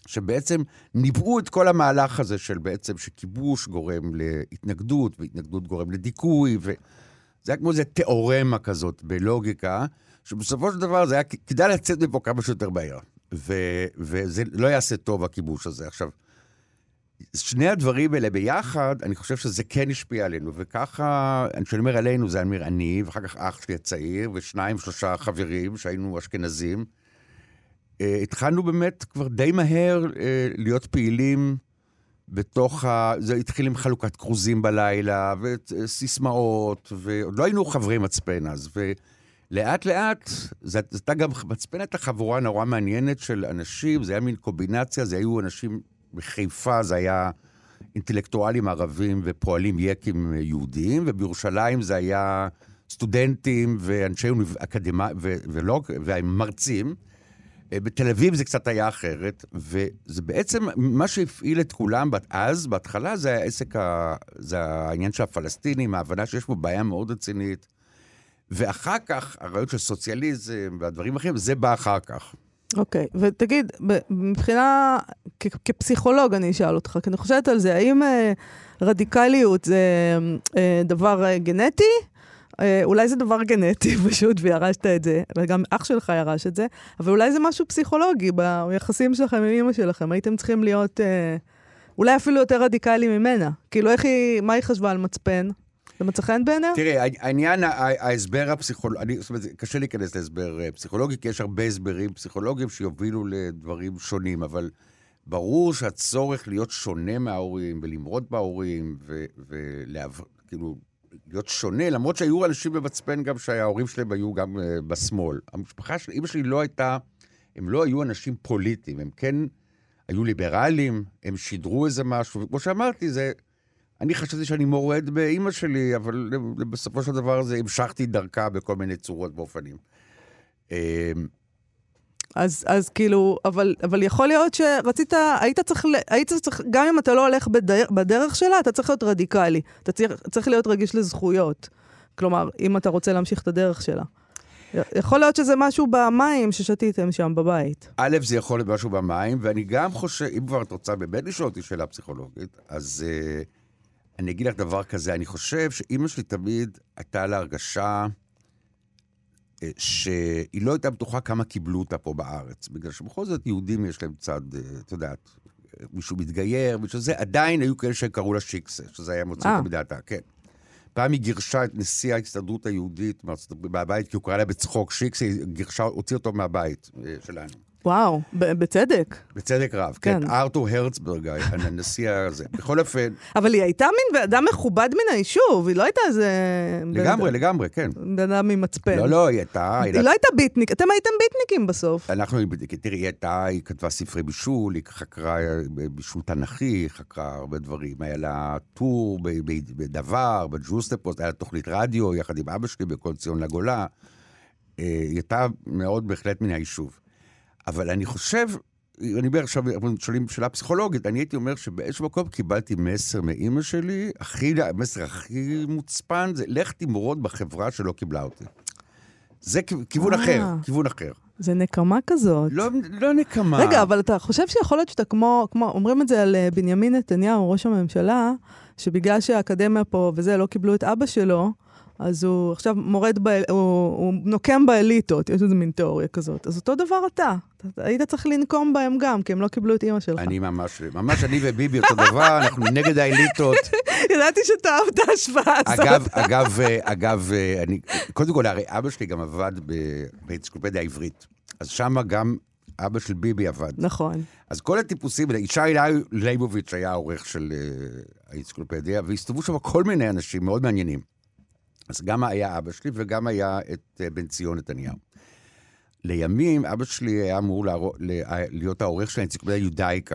שבעצם ניבאו את כל המהלך הזה של בעצם שכיבוש גורם להתנגדות, והתנגדות גורם לדיכוי, וזה היה כמו איזה תיאורמה כזאת בלוגיקה, שבסופו של דבר זה היה כדאי לצאת מפה כמה שיותר בעיר, ו- וזה לא יעשה טוב הכיבוש הזה. עכשיו, שני הדברים האלה ביחד, אני חושב שזה כן השפיע עלינו, וככה, אני אומר עלינו, זה אמיר אני, ואחר כך אח שלי הצעיר, ושניים, שלושה חברים שהיינו אשכנזים, אה, התחלנו באמת כבר די מהר אה, להיות פעילים בתוך, ה... זה התחיל עם חלוקת קרוזים בלילה, וסיסמאות, ועוד לא היינו חברים מצפן אז, ו... לאט לאט, זאת גם מצפנת החבורה נורא מעניינת של אנשים, זה היה מין קומבינציה, זה היו אנשים בחיפה, זה היה אינטלקטואלים ערבים ופועלים יקים יהודיים, ובירושלים זה היה סטודנטים ואנשי אקדמיה ולא, ומרצים, בתל אביב זה קצת היה אחרת, וזה בעצם מה שהפעיל את כולם אז, בהתחלה זה העסק, זה העניין של הפלסטינים, ההבנה שיש בו בעיה מאוד רצינית, ואחר כך, הרעיון של סוציאליזם והדברים אחרים, זה בא אחר כך. אוקיי, okay. ותגיד, מבחינה, כ- כפסיכולוג אני אשאל אותך, כי אני חושבת על זה, האם אה, רדיקליות זה אה, דבר אה, גנטי? אה, אולי זה דבר גנטי פשוט, וירשת את זה, וגם אח שלך ירש את זה, אבל אולי זה משהו פסיכולוגי ביחסים שלכם עם אמא שלכם, הייתם צריכים להיות אה, אולי אפילו יותר רדיקלי ממנה, כאילו איך היא, מה היא חשבה על מצפן? זה מצחן בעיני? תראה, העניין, ההסבר הפסיכולוגי, זאת אומרת, קשה להיכנס להסבר פסיכולוגי, כי יש הרבה הסברים פסיכולוגיים שיובילו לדברים שונים, אבל ברור שהצורך להיות שונה מההורים, ולמרות בהורים, וכאילו, להיות שונה, למרות שהיו אנשים במצפן גם שההורים שלהם היו גם בשמאל. המשפחה של אמא שלי לא הייתה, הם לא היו אנשים פוליטיים, הם כן היו ליברליים, הם שידרו איזה משהו, וכמו שאמרתי, זה... אני חשבתי שאני מורד באמא שלי, אבל בסופו של דבר הזה המשכתי דרכה בכל מיני צורות באופנים. אז, אז כאילו, אבל, אבל יכול להיות שרצית, היית צריך, היית צריך, גם אם אתה לא הולך בדרך, בדרך שלה, אתה צריך להיות רדיקלי. אתה צריך, צריך להיות רגיש לזכויות. כלומר, אם אתה רוצה להמשיך את הדרך שלה. יכול להיות שזה משהו במים ששתיתם שם בבית. א', זה יכול להיות משהו במים, ואני גם חושב, אם כבר את רוצה באמת לשאול אותי שאלה פסיכולוגית, אז... אני אגיד לך דבר כזה, אני חושב שאמא שלי תמיד הייתה לה הרגשה שהיא לא הייתה בטוחה כמה קיבלו אותה פה בארץ, בגלל שבכל זאת יהודים יש להם צד, אתה יודעת, מישהו מתגייר, מישהו זה, עדיין היו כאלה שקראו לה שיקסה, שזה היה מוציא אותה בדעתה, כן. פעם היא גירשה את נשיא ההסתדרות היהודית מהבית, כי הוא קרא לה בצחוק שיקסה, היא גירשה, הוציא אותו מהבית שלנו. וואו, בצדק. בצדק רב, כן. ארתור הרצברג, הנשיא הזה. בכל אופן... אבל היא הייתה מין אדם מכובד מן היישוב, היא לא הייתה איזה... לגמרי, לגמרי, כן. אדם ממצפן. לא, לא, היא הייתה... היא לא הייתה ביטניק, אתם הייתם ביטניקים בסוף. אנחנו, תראי, היא הייתה, היא כתבה ספרי בישול, היא חקרה בישול תנכי, חקרה הרבה דברים, היה לה טור בדבר, בג'וסטפוס, היה לה תוכנית רדיו, יחד עם אבא שלי בכל ציון לגולה. היא הייתה מאוד בהחלט מן היישוב. אבל אני חושב, אני אומר עכשיו, שואלים שאלה פסיכולוגית, אני הייתי אומר שבאיזשהו מקום קיבלתי מסר מאמא שלי, הכי, המסר הכי מוצפן, זה לך תמרוד בחברה שלא קיבלה אותי. זה כיוון אחר, כיוון אחר. זה נקמה כזאת. לא, לא נקמה. רגע, אבל אתה חושב שיכול להיות שאתה כמו, כמו, אומרים את זה על בנימין נתניהו, ראש הממשלה, שבגלל שהאקדמיה פה וזה לא קיבלו את אבא שלו, אז הוא עכשיו מורד, ב... הוא... הוא נוקם באליטות, יש איזה מין תיאוריה כזאת. אז אותו דבר אתה, היית צריך לנקום בהם גם, כי הם לא קיבלו את אמא שלך. אני ממש, ממש אני וביבי אותו דבר, אנחנו נגד האליטות. ידעתי שאתה אהבת השוואה הזאת. אגב, אגב, אגב, אני, קודם כל, הרי אבא שלי גם עבד באנציקלופדיה העברית, אז שמה גם אבא של ביבי עבד. נכון. אז כל הטיפוסים, ישי ליבוביץ' היה העורך של האנציקלופדיה, והסתובבו שם כל מיני אנשים מאוד מעניינים. אז גם היה אבא שלי וגם היה את בן ציון נתניהו. לימים אבא שלי היה אמור להיות העורך של האנציקלופדיה יודאיקה,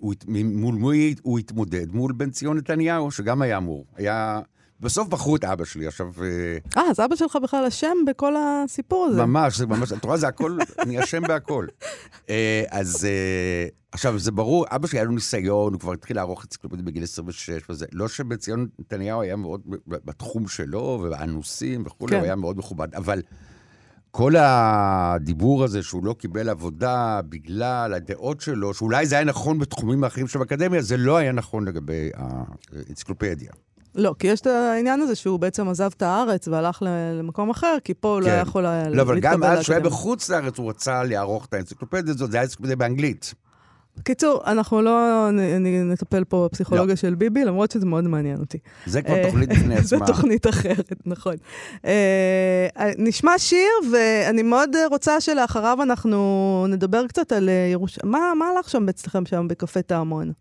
ומול מי הוא התמודד? מול בן ציון נתניהו, שגם היה אמור. בסוף בחרו את אבא שלי, עכשיו... אה, אז אבא שלך בכלל אשם בכל הסיפור הזה. ממש, ממש, אתה רואה, זה הכל, אני אשם בהכל. אז עכשיו זה ברור, אבא שלי היה לו ניסיון, הוא כבר התחיל לערוך אנציקלופדיה בגיל עשרים ושש, וזה לא שבן ציון נתניהו היה מאוד בתחום שלו, והאנוסים וכו', הוא היה מאוד מכובד, אבל כל הדיבור הזה שהוא לא קיבל עבודה בגלל הדעות שלו, שאולי זה היה נכון בתחומים האחרים של האקדמיה, זה לא היה נכון לגבי האנציקלופדיה. לא, כי יש את העניין הזה שהוא בעצם עזב את הארץ והלך למקום אחר, כי פה הוא לא יכול להתקבל לאקדמיה. לא, אבל גם אז שהוא היה בחוץ לארץ, הוא רצה לערוך את האנציקלופדיה הזאת, זה היה אנציקלופדיה באנגלית. קיצור, אנחנו לא נטפל פה בפסיכולוגיה של ביבי, למרות שזה מאוד מעניין אותי. זה כבר תוכנית בפני עצמה. זו תוכנית אחרת, נכון. נשמע שיר, ואני מאוד רוצה שלאחריו אנחנו נדבר קצת על ירושלים. מה הלך שם אצלכם שם בקפה תעמון?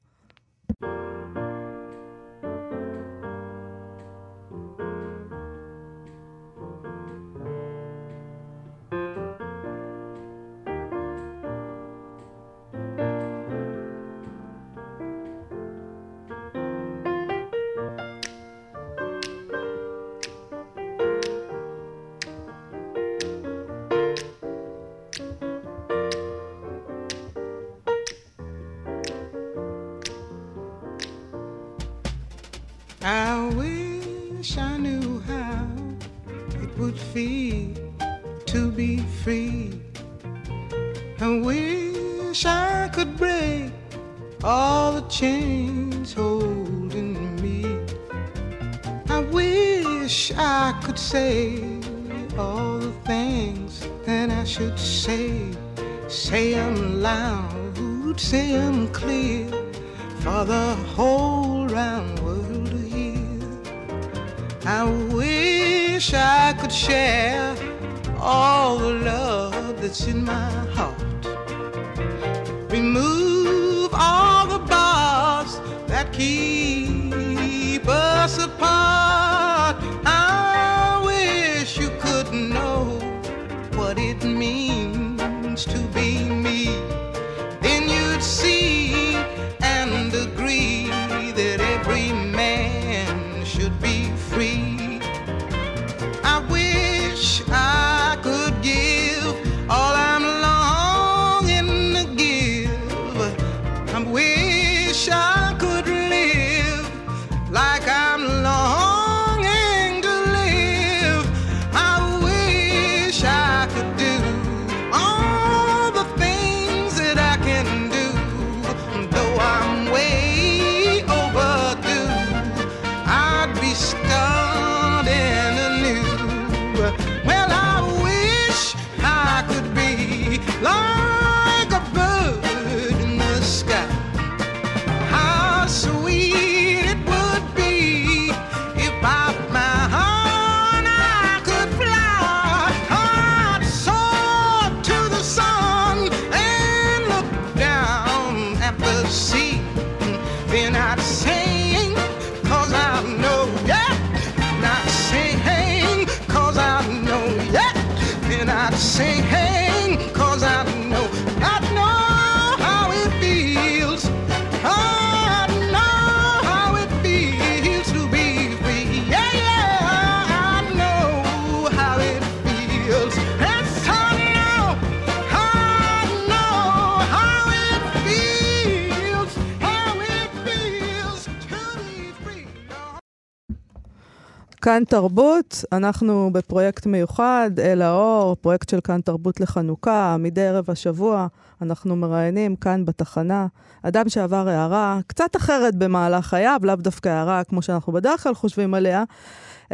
כאן תרבות, אנחנו בפרויקט מיוחד, אל האור, פרויקט של כאן תרבות לחנוכה, מדי ערב השבוע אנחנו מראיינים כאן בתחנה, אדם שעבר הערה קצת אחרת במהלך חייו, לאו דווקא הערה כמו שאנחנו בדרך כלל חושבים עליה,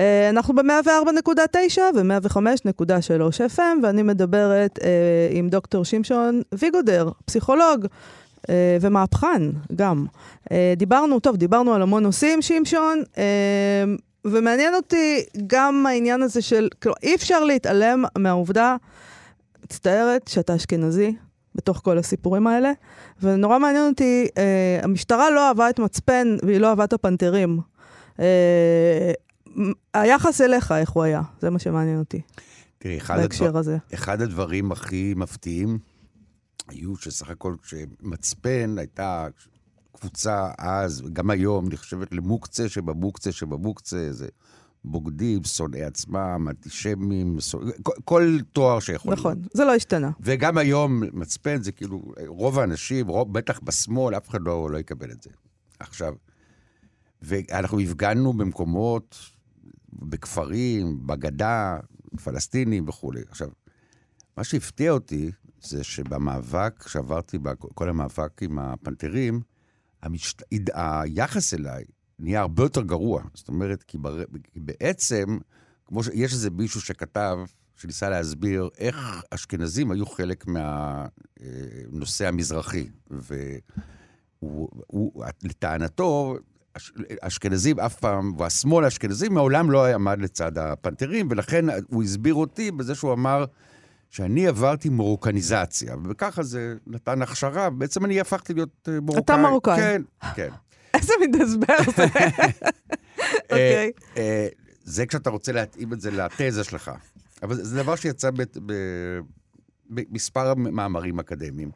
אנחנו ב-מאה וארבע נקודה תשע ו-מאה וחמש נקודה שלוש אף אם, ואני מדברת עם דוקטור שמשון ויגודר, פסיכולוג, ומהפכן גם. דיברנו, טוב, דיברנו על המון נושאים, שמשון, ומעניין אותי גם העניין הזה של, כאילו, אי אפשר להתעלם מהעובדה, מצטערת, שאתה אשכנזי, בתוך כל הסיפורים האלה, ונורא מעניין אותי, אה, המשטרה לא אהבה את מצפן, והיא לא אהבה את הפנתרים. אה, היחס אליך, איך הוא היה? זה מה שמעניין אותי. תראי, אחד, הדבר, אחד הדברים הכי מפתיעים, היו שסך הכל, שמצפן הייתה... קבוצה אז, גם היום, נחשבת למוקצה שבמוקצה שבמוקצה, זה בוגדים, שונאי עצמם, אנטישמים, כל תואר שיכול להיות. נכון, זה לא השתנה. וגם היום מצפן זה כאילו, רוב האנשים, בטח בשמאל, אף אחד לא יקבל את זה. עכשיו, ואנחנו הפגנו במקומות, בכפרים, בגדה, פלסטינים וכו'. עכשיו, מה שהפתיע אותי, זה שבמאבק, שעברתי בכל המאבק עם הפנתרים, המשת... היחס אליי נהיה הרבה יותר גרוע. זאת אומרת, כי, בר... כי בעצם, כמו שיש איזה מישהו שכתב, שניסה להסביר איך אשכנזים היו חלק מהנושא המזרחי. ולטענתו, אשכנזים אף פעם, והשמאל האשכנזים מעולם לא עמד לצד הפנתרים, ולכן הוא הסביר אותי בזה שהוא אמר, שאני עברתי מורוקניזציה, וככה זה נתן הכשרה, בעצם אני הפכתי להיות מורוקאי. אתה מורוקאי. כן, כן. איזה מדסבר זה. אוקיי. זה כשאתה רוצה להתאים את זה לתזה שלך. אבל זה דבר שיצא במספר מאמרים אקדמיים.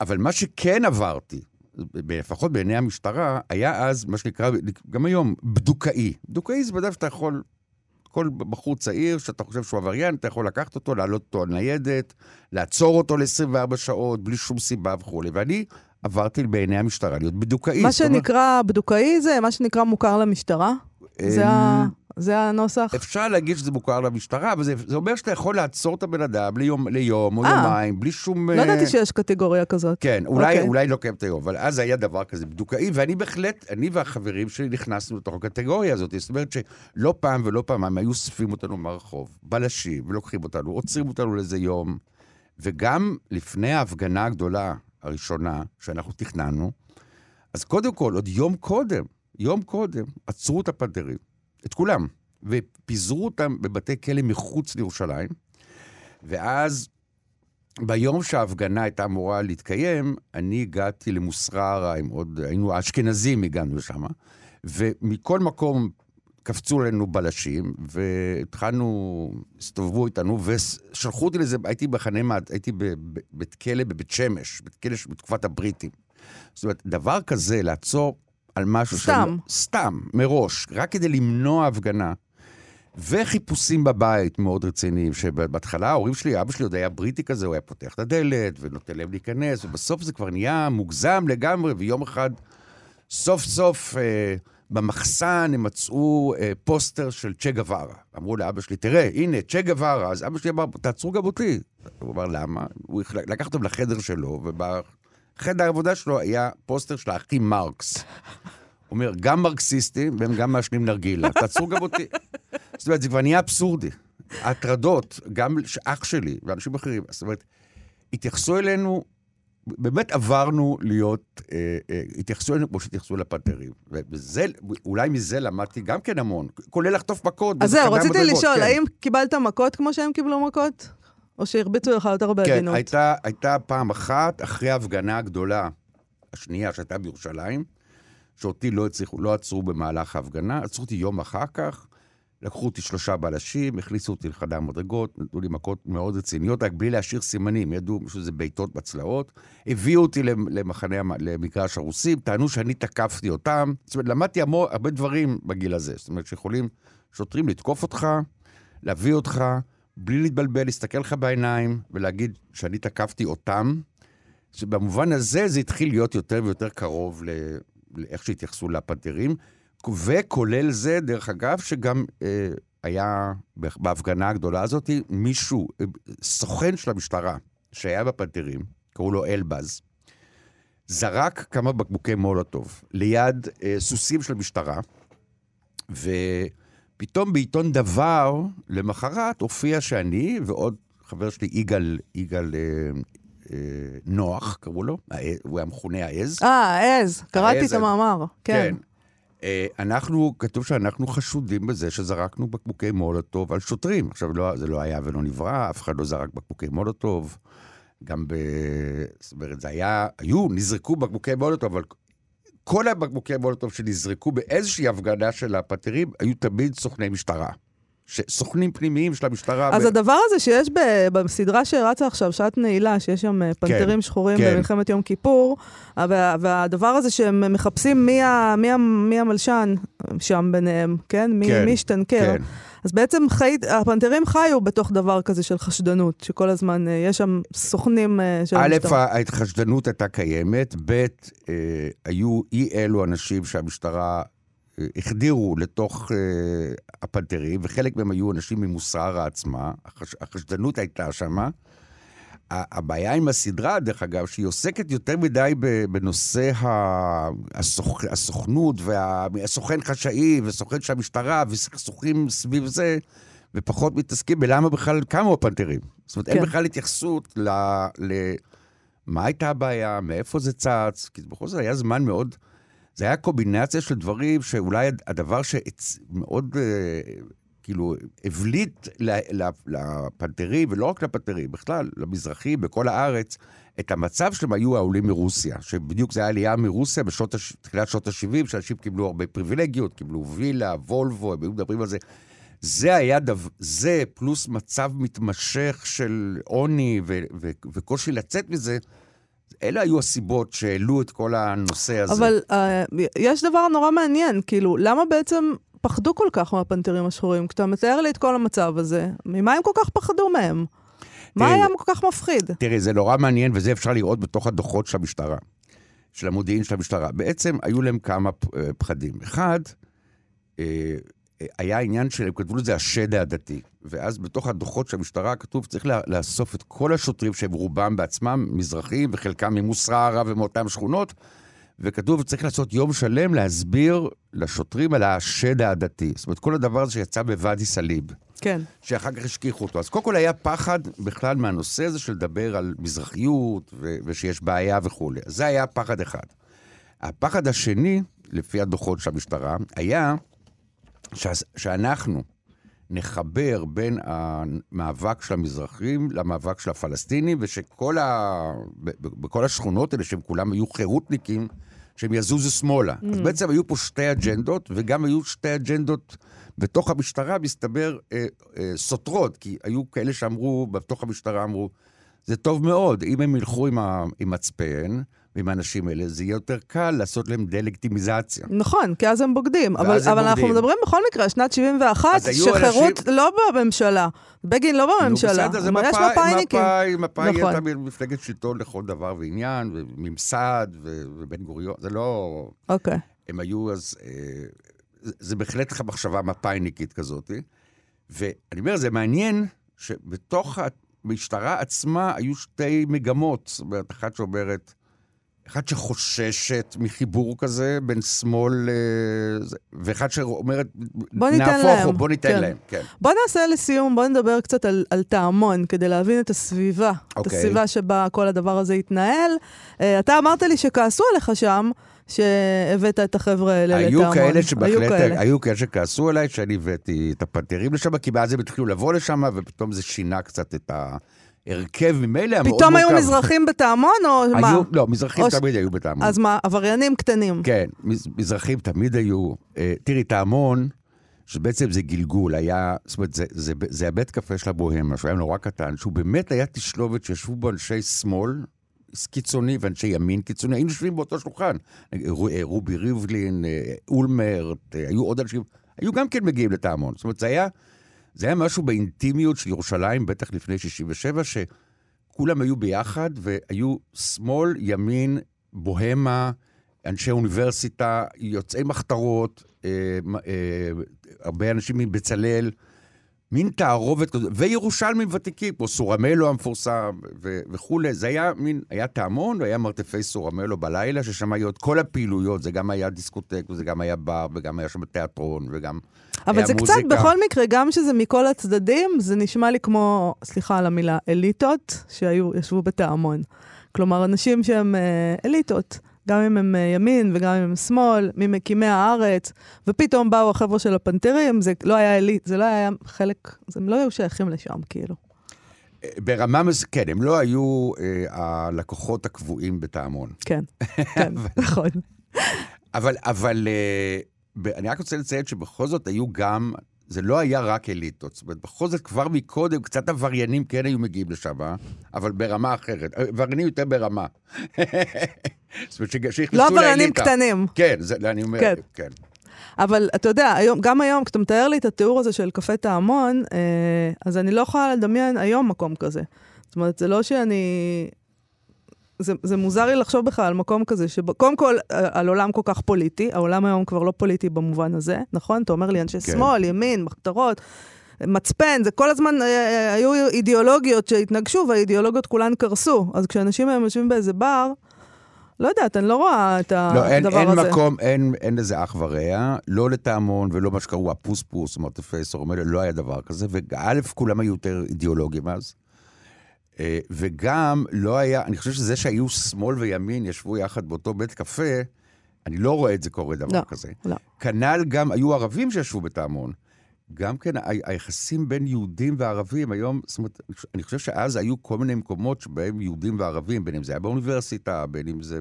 אבל מה שכן עברתי, לפחות בעיני המשטרה, היה אז מה שנקרא, גם היום, בדוקאי. בדוקאי זה בדיוק שאתה יכול... כל בחור צעיר שאתה חושב שהוא עבריין, אתה יכול לקחת אותו, לעלות אותו על ניידת, לעצור אותו ל-עשרים וארבע שעות, בלי שום סיבה וכו'. ואני עברתי בעיני המשטרה להיות בדוקאי. מה שנקרא בדוקאי זה מה שנקרא מוכר למשטרה? זה הנוסח? אפשר להגיד שזה מוכר למשטרה, אבל זה אומר שאתה יכול לעצור את הבן אדם ליום או יומיים, בלי שום... לא ידעתי שיש קטגוריה כזאת. כן, אולי לא קיימת היום, אבל אז היה דבר כזה בדוקאי, ואני בהחלט, אני והחברים שלי נכנסנו לתוך הקטגוריה הזאת, זאת אומרת שלא פעם ולא פעמיים היו ספים אותנו מהרחוב, בלשים, ולוקחים אותנו, עוצרים אותנו לאיזה יום, וגם לפני ההפגנה הגדולה הראשונה שאנחנו תכננו, אז קודם כל, עוד יום קודם, יום קודם, עצרו את הפנתרים. את כולם, ופיזרו אותם בבתי כלא מחוץ לירושלים, ואז ביום שההפגנה הייתה אמורה להתקיים, אני הגעתי למוסררה, עוד, היינו אשכנזים הגענו לשם, ומכל מקום קפצו לנו בלשים, והתחלנו, הסתובבו איתנו, ושלחו אותי לזה, הייתי בחנה, הייתי בבית כלא בבית שמש, בית כלא בתקופת הבריטים. זאת אומרת, דבר כזה לעצור, על משהו סתם. של... סתם, מראש, רק כדי למנוע הפגנה, וחיפושים בבית מאוד רציניים, שבהתחלה ההורים שלי, אבא שלי עוד היה בריטי כזה, הוא היה פותח את הדלת, ונותן להם להיכנס, ובסוף זה כבר נהיה מוגזם לגמרי, ויום אחד, סוף סוף, אה, במחסן הם מצאו אה, פוסטר של צ'ה גווארה. אמרו לאבא שלי, תראה, הנה, צ'ה גווארה, אז אבא שלי אמר, תעצרו גם אותי. הוא אמר, למה? הוא לקח אותם לחדר שלו, ובא... חדר העבודה שלו היה פוסטר של האחים מרקס. הוא אומר, גם מרקסיסטים, והם גם מאשנים נרגילה. תעצרו גם אותי. זאת אומרת, זה כבר נהיה אבסורדי. ההטרדות, גם אח שלי ואנשים אחרים, זאת אומרת, התייחסו אלינו, באמת עברנו להיות, אה, אה, התייחסו אלינו כמו שהתייחסו לפנתרים. וזה, אולי מזה למדתי גם כן המון, כולל לחטוף מכות. אז זהו, רציתי מדרגות, לשאול, כן. האם קיבלת מכות כמו שהם קיבלו מכות? או שהרביצו לך יותר בעדינות. כן, הייתה, הייתה פעם אחת, אחרי ההפגנה הגדולה, השנייה שהייתה בירושלים, שאותי לא הצליחו, לא עצרו במהלך ההפגנה, עצרו אותי יום אחר כך, לקחו אותי שלושה בלשים, הכניסו אותי לחדר המדרגות, נתנו לי מכות מאוד רציניות, רק בלי להשאיר סימנים, ידעו שזה בעיטות בצלעות, הביאו אותי למחנה, למגרש הרוסים, טענו שאני תקפתי אותם, זאת אומרת, למדתי המון, הרבה דברים בגיל הזה, זאת אומרת, שיכולים שוטרים לתקוף אותך, להביא אותך, בלי להתבלבל, להסתכל לך בעיניים, ולהגיד שאני תקפתי אותם, שבמובן הזה זה התחיל להיות יותר ויותר קרוב לאיך שהתייחסו לפנתרים, וכולל זה, דרך אגב, שגם אה, היה בהפגנה הגדולה הזאת, מישהו, סוכן של המשטרה, שהיה בפנתרים, קראו לו אלבז, זרק כמה בקבוקי מולוטוב, ליד אה, סוסים של המשטרה, ו... פתאום בעיתון דבר, למחרת, הופיע שאני ועוד חבר שלי, איגל, איגל אה, אה, נוח, קראו לו, הוא היה מכונה העז. אה, העז, קראתי את המאמר, כן. כן. אה, אנחנו, כתוב שאנחנו חשודים בזה שזרקנו בקבוקי מולוטוב על שוטרים. עכשיו, לא, זה לא היה ולא נברא, אף אחד לא זרק בקבוקי מולוטוב, גם ב... זאת אומרת, זה היה, היו, נזרקו בקבוקי מולוטוב, אבל... כל הבקבוקי מולוטוב שנזרקו באיזושהי הפגנה של הפנתרים, היו תמיד סוכני משטרה. סוכנים פנימיים של המשטרה. אז ב... הדבר הזה שיש ב... בסדרה שרצה עכשיו, שעת נעילה, שיש שם פנתרים כן, שחורים כן. במלחמת יום כיפור, וה... והדבר הזה שהם מחפשים מי, ה... מי, ה... מי המלשן שם ביניהם, כן? מי, כן, מי שתנקר. כן. אז בעצם חי... הפנתרים חיו בתוך דבר כזה של חשדנות, שכל הזמן יש שם סוכנים של המשטרה. א', החשדנות הייתה קיימת, ב', אה, היו אי אלו אנשים שהמשטרה... החדירו לתוך uh, הפנתרים, וחלק מהם היו אנשים ממוסרה עצמה, החש, החשדנות הייתה שמה. הבעיה עם הסדרה, דרך אגב, שהיא עוסקת יותר מדי בנושא הסוכ, הסוכנות, והסוכן חשאי, וסוכן של המשטרה, וסוכנים סביב זה, ופחות מתעסקים בלמה בכלל כמה הפנתרים. זאת אומרת, כן. אין בכלל התייחסות ל, ל... מה הייתה הבעיה, מאיפה זה צץ, כי בכל זאת היה זמן מאוד... זה היה קומבינציה של דברים שאולי הדבר שמאוד כאילו הבליט לפנתרים, ולא רק לפנתרים, בכלל, למזרחים, בכל הארץ, את המצב שלהם היו העולים מרוסיה, שבדיוק זה היה עלייה מרוסיה בתחילת שנות ה-שבעים, שאנשים קיבלו הרבה פריבילגיות, קיבלו וילה, וולבו, הם היו מדברים על זה. זה היה דבר, זה פלוס מצב מתמשך של עוני וקושי לצאת מזה, אלה היו הסיבות שהעלו את כל הנושא הזה. אבל uh, יש דבר נורא מעניין, כאילו, למה בעצם פחדו כל כך מהפנתרים השחורים? כשאתה מתאר לי את כל המצב הזה, ממה הם כל כך פחדו מהם? תראי, מה היה כל כך מפחיד? תראי, זה נורא מעניין, וזה אפשר לראות בתוך הדוחות של המשטרה, של המודיעין של המשטרה. בעצם היו להם כמה פחדים. אחד, היה עניין שהם כתבו לזה השד העדתי, ואז בתוך הדוחות של המשטרה כתוב, צריך לאסוף את כל השוטרים שהם רובם בעצמם, מזרחים, וחלקם ממוסרה ערב ומאותם שכונות, וכתוב, צריך לעשות יום שלם להסביר לשוטרים על השד העדתי. זאת אומרת, כל הדבר הזה שיצא בוואדי סאליב, כן. שאחר כך השכיחו אותו. אז קודם כל היה פחד בכלל מהנושא הזה של לדבר על מזרחיות, ו- ושיש בעיה וכו'. זה היה פחד אחד. הפחד השני, לפי הדוחות של המשטרה, היה... שאנחנו נחבר בין המאבק של המזרחים למאבק של הפלסטינים, ושכל ה... בכל השכונות האלה שהם כולם היו חירותניקים, שהם יזוזו שמאלה. Mm. אז בעצם היו פה שתי אג'נדות, וגם היו שתי אג'נדות בתוך המשטרה, מסתבר אה, אה, סותרות, כי היו כאלה שאמרו, בתוך המשטרה אמרו, זה טוב מאוד, אם הם ילכו עם, ה... עם מצפן, ועם האנשים האלה, זה יהיה יותר קל לעשות להם דה-לגיטימיזציה. נכון, כי אז הם בוגדים. אבל, אבל הם אנחנו מדברים בכל מקרה, שנת שבעים ואחת, שחירות אנשים... לא בממשלה. בגין לא בממשלה. בסדר, זה מפאי, מפאי, מפאי, מפאי נכון. יהיה תמיד מפלגת שלטון לכל דבר ועניין, וממסד, ובן גוריון, זה לא... אוקיי. הם היו אז... אה, זה בהחלט מחשבה מפאיניקית כזאת. ואני אומר, זה מעניין שבתוך המשטרה עצמה היו שתי מגמות. זאת אומרת, אחת שאומרת... אחד שחוששת מחיבור כזה בין שמאל, ואחד שאומרת, נהפוך, בוא ניתן להם. בוא נעשה לסיום, בוא נדבר קצת על טעמון, כדי להבין את הסביבה, את הסביבה שבה כל הדבר הזה התנהל. אתה אמרת לי שכעסו עליך שם, שהבאת את החבר'ה האלה לטעמון. היו כאלה שבהחלט, היו כאלה שכעסו עליי, שאני הבאתי את הפנתרים לשם, כי מאז הם התחילו לבוא לשם, ופתאום זה שינה קצת את ה... הרכב ממילא המאוד מורכב. פתאום היו מזרחים בתעמון או מה? לא, מזרחים תמיד היו בתעמון. אז מה, עבריינים קטנים? כן, מזרחים תמיד היו. תראי, תעמון, שבעצם זה גלגול, היה, זאת אומרת, זה הבית קפה של הבוהמה, שהוא היה נורא קטן, שהוא באמת היה תשלובת שישבו בו אנשי שמאל קיצוני ואנשי ימין קיצוני, היינו יושבים באותו שולחן. רובי ריבלין, אולמרט, היו עוד אנשים, היו גם כן מגיעים לתעמון. זאת אומרת, זה היה... זה היה משהו באינטימיות של ירושלים, בטח לפני שישים ושבע, שכולם היו ביחד, והיו שמאל, ימין, בוהמה, אנשי אוניברסיטה, יוצאי מחתרות, אה, אה, הרבה אנשים מבצלל, מין תערובת כזאת, וירושלמים ותיקים, כמו סורמלו המפורסם ו- וכו'. זה היה מין, היה תעמון, והיה מרתפי סורמלו בלילה, ששם היו את כל הפעילויות, זה גם היה דיסקוטק, וזה גם היה בר, וגם היה שם תיאטרון, וגם... אבל זה מוזיקה. קצת, בכל מקרה, גם שזה מכל הצדדים, זה נשמע לי כמו, סליחה על המילה, אליטות, שהיו, ישבו בתעמון. כלומר, אנשים שהם אליטות, גם אם הם ימין וגם אם הם שמאל, ממקימי הארץ, ופתאום באו החבר'ה של הפנתרים, זה לא היה אליט, זה לא היה חלק, הם לא היו שייכים לשם, כאילו. ברמה מסכן, הם לא היו הלקוחות הקבועים בתעמון. כן, כן, נכון. אבל, אבל... אני רק רוצה לציין שבכל זאת היו גם, זה לא היה רק אליטות, זאת אומרת, בכל זאת כבר מקודם, קצת עבריינים כן היו מגיעים לשם, אבל ברמה אחרת, עבריינים יותר ברמה. זאת אומרת, שיכנסו לאליטה. לא עבריינים קטנים. כן, אני אומר, כן. אבל אתה יודע, גם היום, כשאתה מתאר לי את התיאור הזה של קפה טעמון, אז אני לא יכולה לדמיין היום מקום כזה. זאת אומרת, זה לא שאני... זה, זה מוזר לי לחשוב בכלל על מקום כזה, שקודם כל, על עולם כל כך פוליטי, העולם היום כבר לא פוליטי במובן הזה, נכון? אתה אומר לי, אנשי כן. שמאל, ימין, מחתרות, מצפן, זה כל הזמן אה, היו אידיאולוגיות שהתנגשו, והאידיאולוגיות כולן קרסו, אז כשאנשים היום יושבים באיזה בר, לא יודעת, אני לא רואה את הדבר לא, אין, אין הזה. מקום, אין, אין לזה אח ורע, לא לטעמון ולא מה שקראו, הפוספוס, מרטפי סורמלו, לא היה דבר כזה, וא' כולם היו יותר אידיאולוגים אז, וגם לא היה, אני חושב שזה שהיו שמאל וימין, ישבו יחד באותו בית קפה, אני לא רואה את זה קורה דבר לא, כזה. לא. כנ"ל גם היו ערבים שישבו בתעמון. גם כן, היחסים בין יהודים וערבים, היום, זאת אומרת, אני חושב שאז היו כל מיני מקומות שבהם יהודים וערבים, בין אם זה היה באוניברסיטה, בין אם זה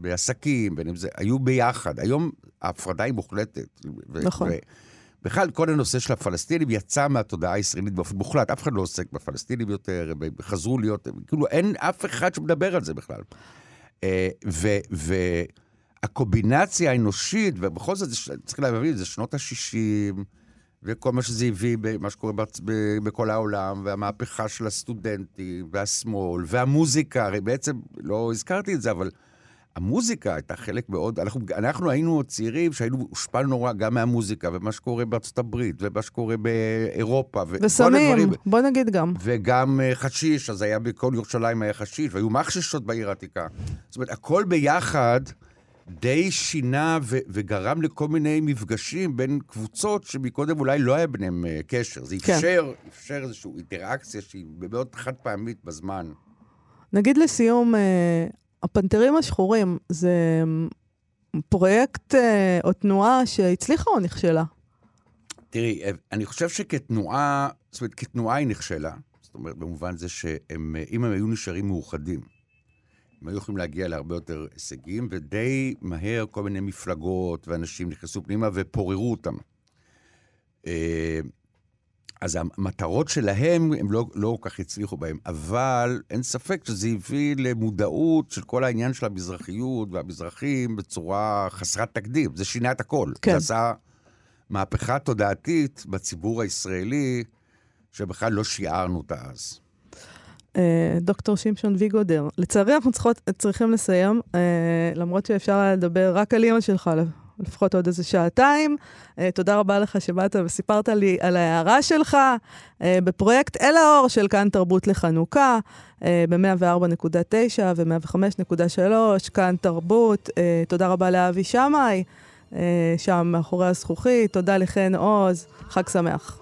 בעסקים, בין אם זה, היו ביחד. היום ההפרדה היא מוחלטת. נכון. ו- בכלל, כל הנושא של הפלסטינים יצא מהתודעה הישראלית באופן מוחלט. אף אחד לא עוסק בפלסטינים יותר, הם חזרו להיות, כאילו אין אף אחד שמדבר על זה בכלל. והקומבינציה האנושית, ובכל זאת, צריך להבין, זה שנות ה-שישים, וכל מה שזה הביא, מה שקורה בכל העולם, והמהפכה של הסטודנטים, והשמאל, והמוזיקה, הרי בעצם לא הזכרתי את זה, אבל... המוזיקה הייתה חלק מאוד, אנחנו, אנחנו היינו צעירים שהיינו הושפענו נורא גם מהמוזיקה, ומה שקורה בארצות הברית, ומה שקורה באירופה. וסמים, בוא נגיד גם. וגם חשיש, אז היה בכל ירושלים היה חשיש, והיו מחששות בעיר העתיקה. זאת אומרת, הכל ביחד די שינה ו- וגרם לכל מיני מפגשים בין קבוצות שמקודם אולי לא היה ביניהם קשר. זה אפשר, כן. אפשר איזושהי אינטראקציה שהיא מאוד חד פעמית בזמן. נגיד לסיום... הפנתרים השחורים זה פרויקט או תנועה שהצליחה או נכשלה? תראי, אני חושב שכתנועה, זאת אומרת, כתנועה היא נכשלה. זאת אומרת, במובן זה שהם, אם הם היו נשארים מאוחדים, הם היו יכולים להגיע להרבה יותר הישגים, ודי מהר כל מיני מפלגות ואנשים נכנסו פנימה ופוררו אותם. אז המטרות שלהם, הם לא, לא כך הצליחו בהם, אבל אין ספק שזה הביא למודעות של כל העניין של המזרחיות והמזרחים בצורה חסרת תקדים. זה שינה את הכל. כן. זה עשה מהפכה תודעתית בציבור הישראלי, שבכלל לא שיערנו אותה אז. דוקטור שמשון ויגודר, לצערי אנחנו צריכות, צריכים לסיים, למרות שאפשר לדבר רק על אמא שלך עליו. לפחות עוד איזה שעתיים. Uh, תודה רבה לך שבאת וסיפרת לי על ההערה שלך, uh, בפרויקט אל האור של כאן תרבות לחנוכה, uh, ב-מאה וארבע נקודה תשע ו-מאה וחמש נקודה שלוש, כאן תרבות. Uh, תודה רבה לאבי שמאי, uh, שם מאחורי הזכוכית. תודה לכן עוז. חג שמח.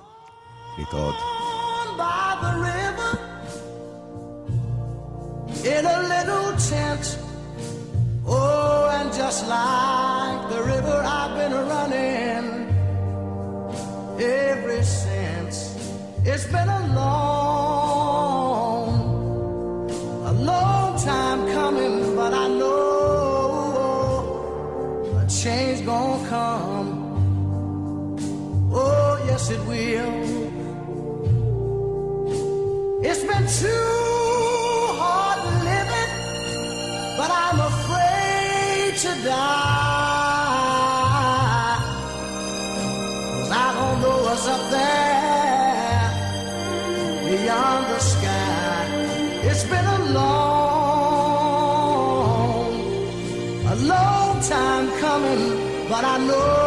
להתראות. In a little tent, oh, and just like the river I've been running ever since. It's been a long, a long time coming, but I know a change gonna come. Oh, yes it will. It's been too hard living, but I'm afraid to die. I don't know what's up there beyond the sky. It's been a long, a long time coming, but I know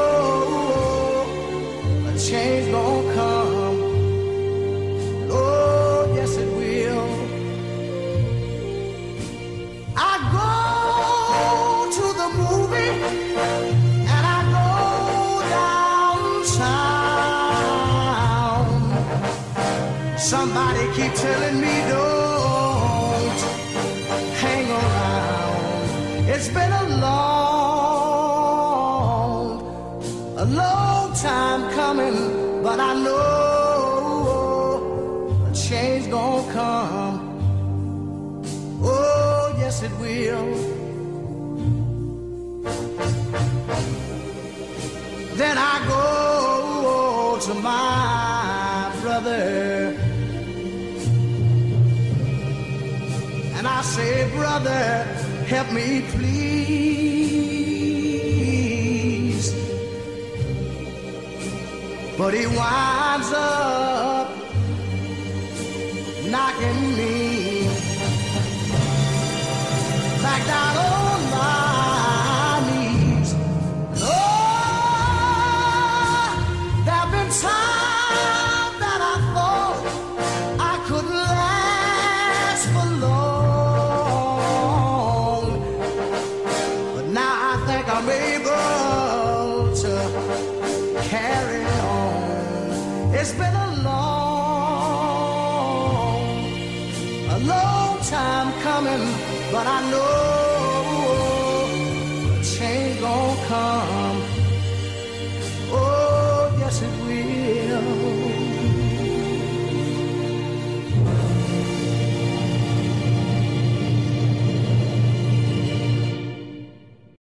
a change gonna come. Oh, yes it will. I go to the movie. Somebody keep telling me don't hang around. It's been a long, a long time coming, but I know a change gonna come. Oh, yes it will. Then I go to my brother, and I say, brother, help me please. But he winds up knocking me back down on my time that I thought I could last for long, but now I think I'm able to carry on. It's been a long, a long time coming, but I know a change gonna come.